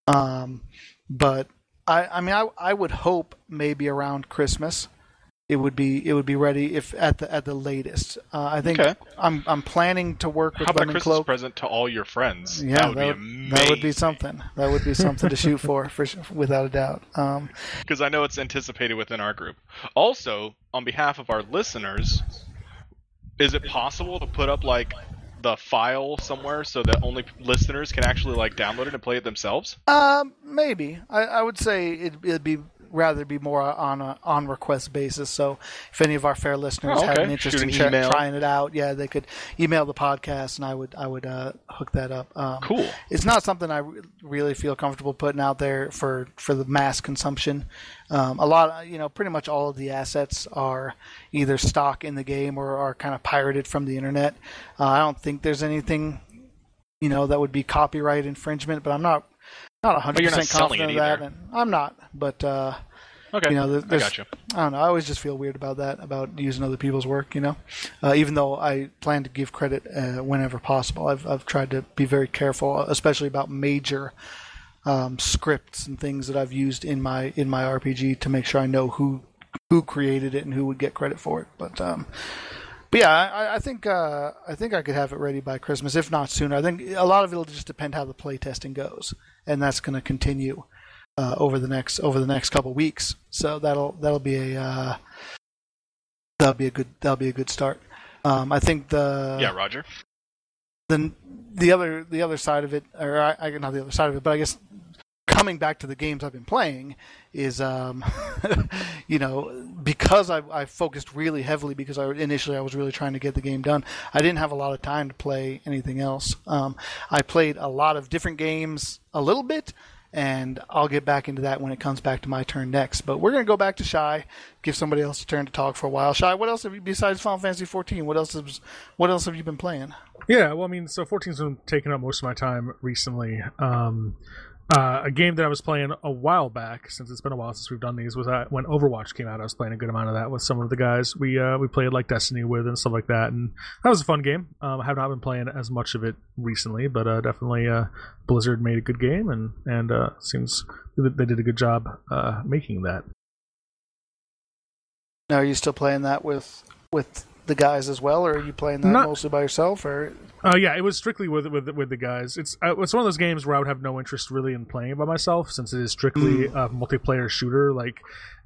Um, but, I, I mean, I, I would hope maybe around Christmas It would be it would be ready if at the at the latest. Uh, I think okay. I'm I'm planning to work with How about Lemon Christmas Cloak. Present to all your friends? Yeah, that would, that would be amazing. That would be something. That would be something to shoot for, for without a doubt. Because um, I know it's anticipated within our group. Also, on behalf of our listeners, is it possible to put up like the file somewhere so that only listeners can actually like download it and play it themselves? Um, maybe. I, I would say it, it'd be. rather be more on a on request basis. So if any of our fair listeners oh, okay. have an interest Shoot in an trying it out, yeah, they could email the podcast and I would I would uh, hook that up. Um, cool. It's not something I re- really feel comfortable putting out there for, for the mass consumption. Um, a lot, of, you know, pretty much all of the assets are either stock in the game or are kind of pirated from the internet. Uh, I don't think there's anything, you know, that would be copyright infringement, but I'm not. Not one hundred percent you're not confident of that. And I'm not, but uh, okay. you know, there's, I got you. I don't know. I always just feel weird about that, about using other people's work, you know, uh, even though I plan to give credit uh, whenever possible. I've I've tried to be very careful, especially about major um, scripts and things that I've used in my in my R P G to make sure I know who who created it and who would get credit for it. But um, but yeah, I, I think uh, I think I could have it ready by Christmas, if not sooner. I think a lot of it will just depend how the playtesting goes. And that's going to continue uh, over the next over the next couple weeks. So that'll that'll be a uh, that'll be a good that'll be a good start. Um, I think the yeah, Roger. Then the other the other side of it, or I, I not the other side of it, but I guess coming back to the games I've been playing is um, you know because I, I focused really heavily because I initially I was really trying to get the game done. I didn't have a lot of time to play anything else. Um, I played a lot of different games. A little bit, and I'll get back into that when it comes back to my turn next. But we're going to go back to Shai, give somebody else a turn to talk for a while. Shai, what else have you besides Final Fantasy fourteen? What else is, what else have you been playing? Yeah, well, I mean, so fourteen's been taking up most of my time recently. Um, Uh, a game that I was playing a while back, since it's been a while since we've done these, was that when Overwatch came out, I was playing a good amount of that with some of the guys we uh, we played like Destiny with and stuff like that, and that was a fun game. Um, I have not been playing as much of it recently, but uh, definitely uh, Blizzard made a good game, and and uh, seems they did a good job uh, making that. Now, are you still playing that with with the guys as well, or are you playing that not- mostly by yourself, or? Uh, yeah, it was strictly with with with the guys. It's uh, it's one of those games where I would have no interest really in playing it by myself, since it is strictly a uh, multiplayer shooter, like,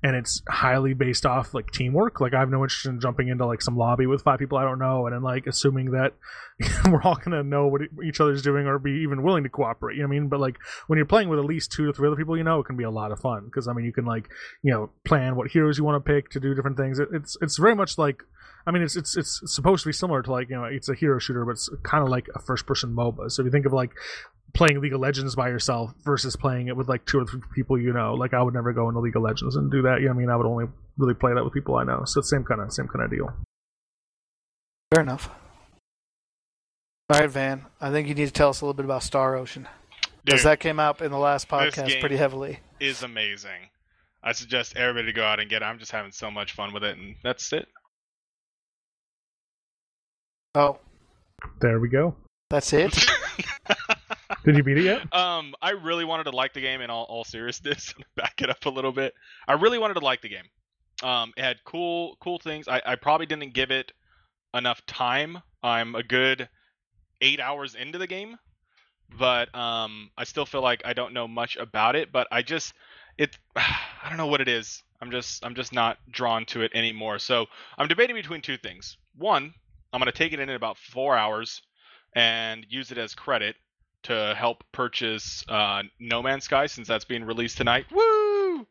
and it's highly based off like teamwork. Like, I have no interest in jumping into like some lobby with five people I don't know, and then like assuming that we're all gonna know what each other's doing or be even willing to cooperate. You know what I mean? But like when you're playing with at least two to three other people, you know, it can be a lot of fun, because I mean you can like you know plan what heroes you want to pick to do different things. It, it's it's very much like. I mean, it's it's it's supposed to be similar to, like, you know, it's a hero shooter, but it's kind of like a first-person MOBA. So if you think of, like, playing League of Legends by yourself versus playing it with, like, two or three people you know. Like, I would never go into League of Legends and do that. You know what I mean? I would only really play that with people I know. So it's the same kind of, same kind of deal. Fair enough. All right, Van. I think you need to tell us a little bit about Star Ocean. Because that came up in the last podcast pretty heavily. Is amazing. I suggest everybody to go out and get it. I'm just having so much fun with it, and that's it. Oh, there we go. That's it. Did you beat it yet? Um, I really wanted to like the game in all, all seriousness. Back it up a little bit. I really wanted to like the game. Um, it had cool, cool things. I, I probably didn't give it enough time. I'm a good eight hours into the game, but um, I still feel like I don't know much about it. But I just, it, I don't know what it is. I'm just, I'm just not drawn to it anymore. So I'm debating between two things. One. I'm going to take it in in about four hours and use it as credit to help purchase uh, No Man's Sky, since that's being released tonight. Woo!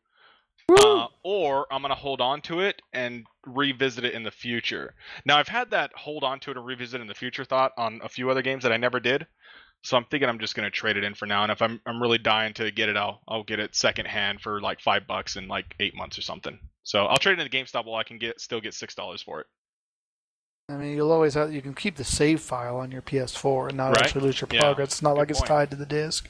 Woo! Uh, or I'm going to hold on to it and revisit it in the future. Now, I've had that hold on to it and revisit in the future thought on a few other games that I never did. So I'm thinking I'm just going to trade it in for now. And if I'm I'm really dying to get it, I'll, I'll get it secondhand for like five bucks in like eight months or something. So I'll trade it in the GameStop while I can get still get six dollars for it. I mean, you'll always have, you can keep the save file on your P S four and not right? actually lose your progress. Yeah. It's not Good like point. It's tied to the disc.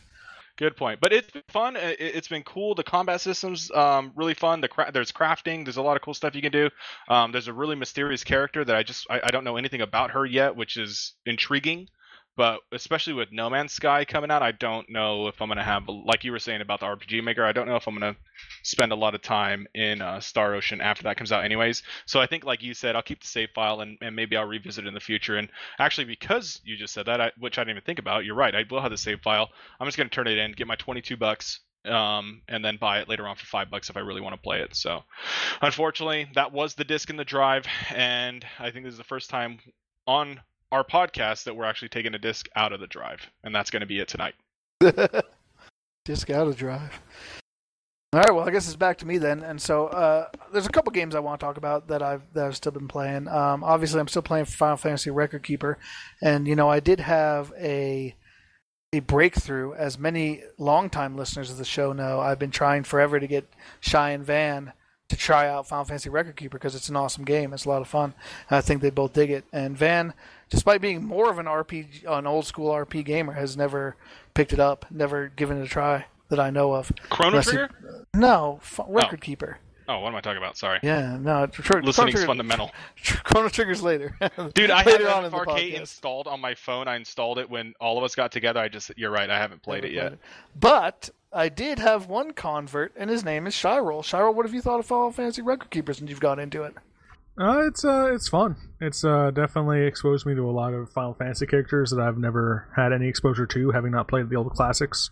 Good point. But it's been fun. It's been cool. The combat system's um, really fun. The cra- there's crafting. There's a lot of cool stuff you can do. Um, there's a really mysterious character that I just I, I don't know anything about her yet, which is intriguing. But especially with No Man's Sky coming out, I don't know if I'm going to have, like you were saying about the R P G Maker, I don't know if I'm going to spend a lot of time in uh, Star Ocean after that comes out anyways. So I think, like you said, I'll keep the save file and, and maybe I'll revisit it in the future. And actually, because you just said that, I, which I didn't even think about, you're right, I will have the save file. I'm just going to turn it in, get my twenty-two bucks, um, and then buy it later on for five bucks if I really want to play it. So unfortunately, that was the disc in the drive, and I think this is the first time on our podcast that we're actually taking a disc out of the drive, and that's going to be it tonight. Disc out of the drive. All right, well, I guess it's back to me then. And so uh, there's a couple games I want to talk about that I've that I've still been playing. Um, obviously, I'm still playing Final Fantasy Record Keeper, and you know I did have a a breakthrough. As many longtime listeners of the show know, I've been trying forever to get Shy and Van to try out Final Fantasy Record Keeper because it's an awesome game. It's a lot of fun. And I think they both dig it. And Van, despite being more of an R P, an old school R P gamer, has never picked it up, never given it a try that I know of. Chrono Trigger? He, no, F- Record oh. Keeper. Oh, what am I talking about? Sorry. Yeah, no. Tr- Listening's Trigger, fundamental. Chrono Trigger's later. Dude, I later have F R K installed on my phone. I installed it when all of us got together. I just, you're right, I haven't played never it played yet. It. But I did have one convert, and his name is Shyrol. Shyrol, what have you thought of Final Fantasy Record Keeper since you've gone into it? Uh, it's uh, it's fun. It's uh, definitely exposed me to a lot of Final Fantasy characters that I've never had any exposure to, having not played the old classics,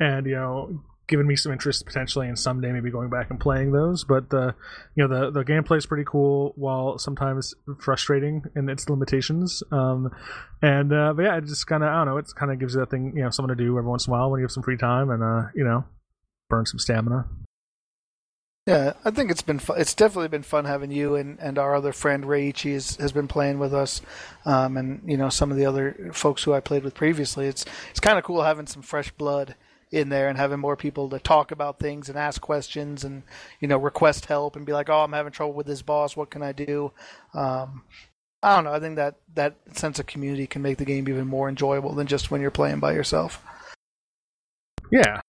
and you know, given me some interest potentially in someday maybe going back and playing those. But the you know the the gameplay is pretty cool, while sometimes frustrating in its limitations. Um, and uh, but yeah, it just kind of I don't know. It kind of gives you that thing you know something to do every once in a while when you have some free time and uh, you know burn some stamina. Yeah, I think it's been fun. It's definitely been fun having you and, and our other friend Reiichi is, has been playing with us, um, and you know some of the other folks who I played with previously. It's it's kind of cool having some fresh blood in there and having more people to talk about things and ask questions and you know request help and be like, oh, I'm having trouble with this boss. What can I do? Um, I don't know. I think that that sense of community can make the game even more enjoyable than just when you're playing by yourself. Yeah.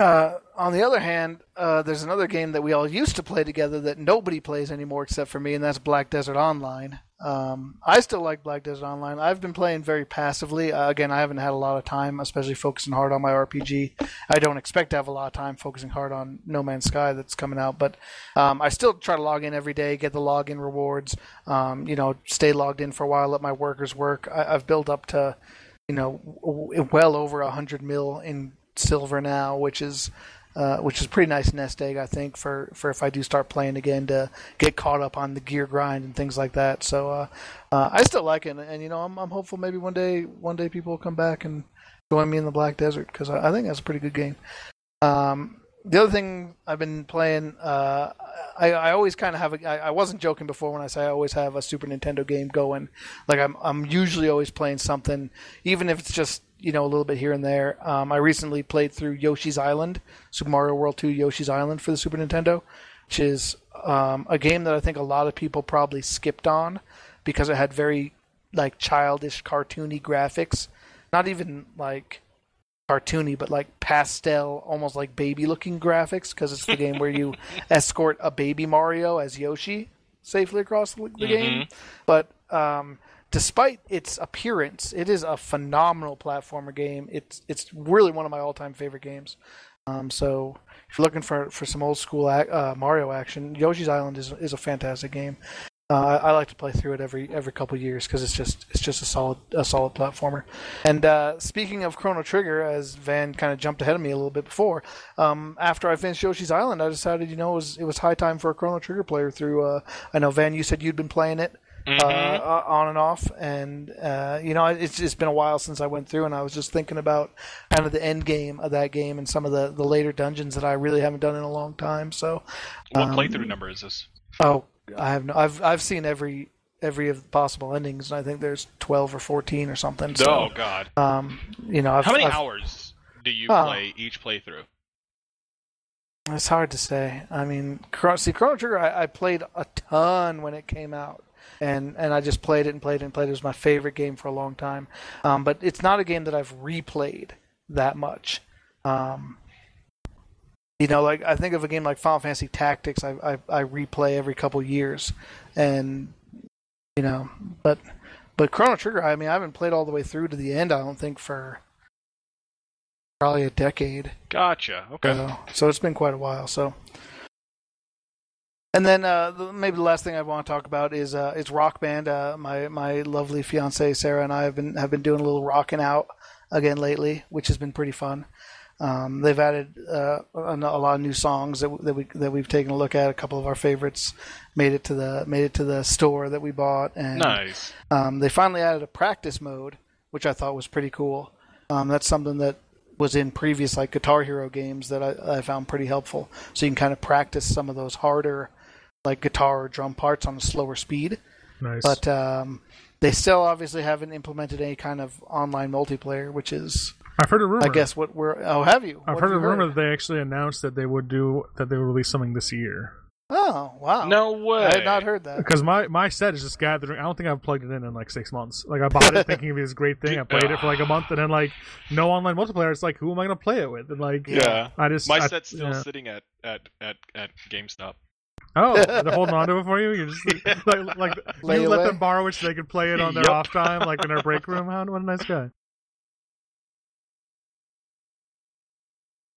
Uh, on the other hand, uh, there's another game that we all used to play together that nobody plays anymore except for me, and that's Black Desert Online. Um, I still like Black Desert Online. I've been playing very passively. Uh, again, I haven't had a lot of time, especially focusing hard on my R P G. I don't expect to have a lot of time focusing hard on No Man's Sky that's coming out, but um, I still try to log in every day, get the login rewards, um, you know, stay logged in for a while, let my workers work. I- I've built up to, you know, w- well over one hundred mil in silver now, which is... Uh, which is pretty nice nest egg, I think, for, for if I do start playing again to get caught up on the gear grind and things like that. So uh, uh, I still like it, and, and you know, I'm, I'm hopeful maybe one day one day people will come back and join me in the Black Desert, because I, I think that's a pretty good game. Um, the other thing I've been playing, uh, I, I always kind of have a, I, I wasn't joking before when I say I always have a Super Nintendo game going. Like I'm I'm usually always playing something, even if it's just, you know, a little bit here and there. Um, I recently played through Yoshi's Island, Super Mario World two Yoshi's Island for the Super Nintendo, which is um, a game that I think a lot of people probably skipped on because it had very, like, childish, cartoony graphics. Not even, like, cartoony, but, like, pastel, almost like baby-looking graphics, because it's the game where you escort a baby Mario as Yoshi safely across the, the mm-hmm. game. But... Um, Despite its appearance, it is a phenomenal platformer game. It's it's really one of my all-time favorite games. Um, so if you're looking for, for some old-school uh, Mario action, Yoshi's Island is is a fantastic game. Uh, I, I like to play through it every every couple years because it's just it's just a solid a solid platformer. And uh, speaking of Chrono Trigger, as Van kind of jumped ahead of me a little bit before, um, after I finished Yoshi's Island, I decided you know it was it was high time for a Chrono Trigger playthrough. Uh, I know Van, you said you'd been playing it. Mm-hmm. Uh, on and off, and uh, you know, it's it's been a while since I went through, and I was just thinking about kind of the end game of that game and some of the, the later dungeons that I really haven't done in a long time. So, what um, playthrough number is this? Oh, I have no, I've I've seen every every of the possible endings, and I think there's twelve or fourteen or something. So, oh God! Um, you know, I've, how many I've, hours do you uh, play each playthrough? It's hard to say. I mean, see, Chrono Trigger, I, I played a ton when it came out. And and I just played it and played it and played it. It was my favorite game for a long time. Um, but it's not a game that I've replayed that much. Um, you know, like I think of a game like Final Fantasy Tactics, I I, I replay every couple years. And, you know, but but Chrono Trigger, I mean, I haven't played all the way through to the end, I don't think, for probably a decade. Gotcha, okay. So, so it's been quite a while, so... And then uh, maybe the last thing I want to talk about is uh, is Rock Band. Uh, my my lovely fiancée Sarah and I have been have been doing a little rocking out again lately, which has been pretty fun. Um, they've added uh, a, a lot of new songs that that we that we've taken a look at. A couple of our favorites made it to the made it to the store that we bought. And, nice. Um, they finally added a practice mode, which I thought was pretty cool. Um, that's something that was in previous like Guitar Hero games that I, I found pretty helpful. So you can kind of practice some of those harder like guitar or drum parts on a slower speed. Nice. But um, they still obviously haven't implemented any kind of online multiplayer, which is... I've heard a rumor. I guess what we're... Oh, have you? I've heard a rumor that they actually announced that they would do... that they would release something this year. Oh, wow. No way. I had not heard that. Because my, my set is just gathering... I don't think I've plugged it in in like six months. Like I bought it thinking it was this great thing. I played it for like a month and then like no online multiplayer. It's like, who am I going to play it with? And like... Yeah. I just, my I, set's still yeah. sitting at, at, at, at GameStop. Oh, they're holding on to it for you? You're just yeah. like, like you let them borrow it so they can play it on their yep. off time, like in their break room. What a nice guy.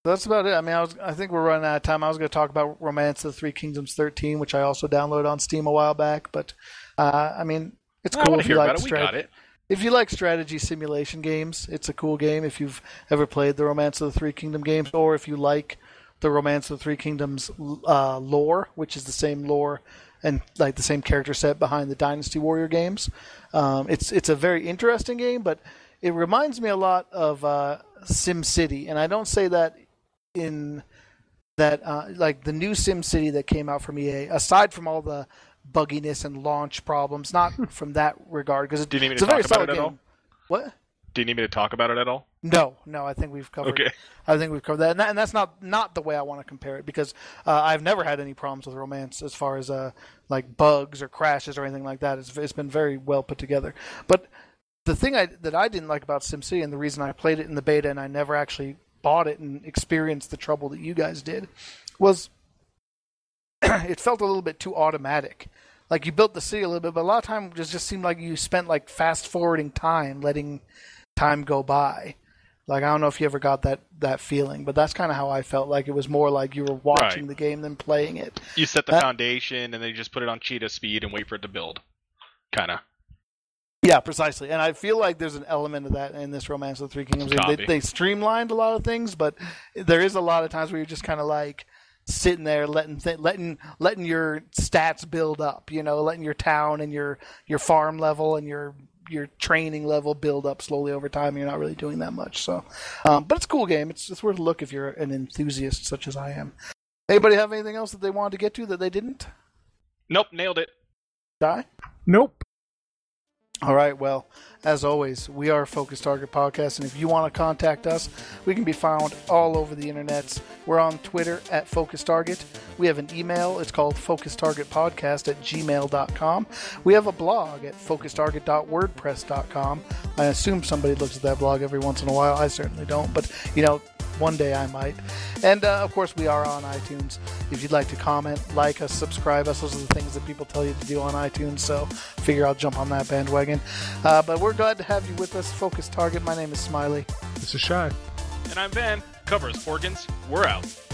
That's about it. I mean, I was I think we're running out of time. I was going to talk about Romance of the Three Kingdoms thirteen, which I also downloaded on Steam a while back. But uh, I mean, it's cool if you like strategy. If you like strategy simulation games, it's a cool game. If you've ever played the Romance of the Three Kingdom games, or if you like the Romance of the Three Kingdoms uh, lore, which is the same lore and like the same character set behind the Dynasty Warrior games. Um, it's it's a very interesting game, but it reminds me a lot of uh, SimCity, and I don't say that in that uh, like the new SimCity that came out from E A. Aside from all the bugginess and launch problems, not from that regard because it, Didn't even it's a very solid game. At all? What? Do you need me to talk about it at all? No, no. I think we've covered. Okay. I think we've covered that, and, that, and that's not, not the way I want to compare it because uh, I've never had any problems with Romance as far as uh, like bugs or crashes or anything like that. It's, it's been very well put together. But the thing I, that I didn't like about SimCity and the reason I played it in the beta and I never actually bought it and experienced the trouble that you guys did, was it felt a little bit too automatic. Like, you built the city a little bit, but a lot of time it just seemed like you spent, like, fast-forwarding time, letting time go by. Like, I don't know if you ever got that, that feeling, but that's kind of how I felt. Like, it was more like you were watching right. the game than playing it. You set the that, foundation, and then you just put it on cheetah speed and wait for it to build. Kind of. Yeah, precisely. And I feel like there's an element of that in this Romance of the Three Kingdoms. They, they streamlined a lot of things, but there is a lot of times where you're just kind of like... sitting there, letting th- letting letting your stats build up, you know, letting your town and your, your farm level and your your training level build up slowly over time. And you're not really doing that much, so. Um, but it's a cool game. It's it's worth a look if you're an enthusiast such as I am. Anybody have anything else that they wanted to get to that they didn't? Nope, nailed it. Die? Nope. All right, well, as always, we are Focus Target Podcast, and if you want to contact us, we can be found all over the internets. We're on Twitter at Focus Target. We have an email. It's called focustargetpodcast at gmail dot com. We have a blog at focustarget dot wordpress dot com. I assume somebody looks at that blog every once in a while. I certainly don't, but, you know, one day I might. And, uh, of course, we are on iTunes. If you'd like to comment, like us, subscribe us, those are the things that people tell you to do on iTunes, so figure I'll jump on that bandwagon. Uh, but we're glad to have you with us, Focus Target. My name is Smiley. This is Shy. And I'm Ben. Covers organs. We're out.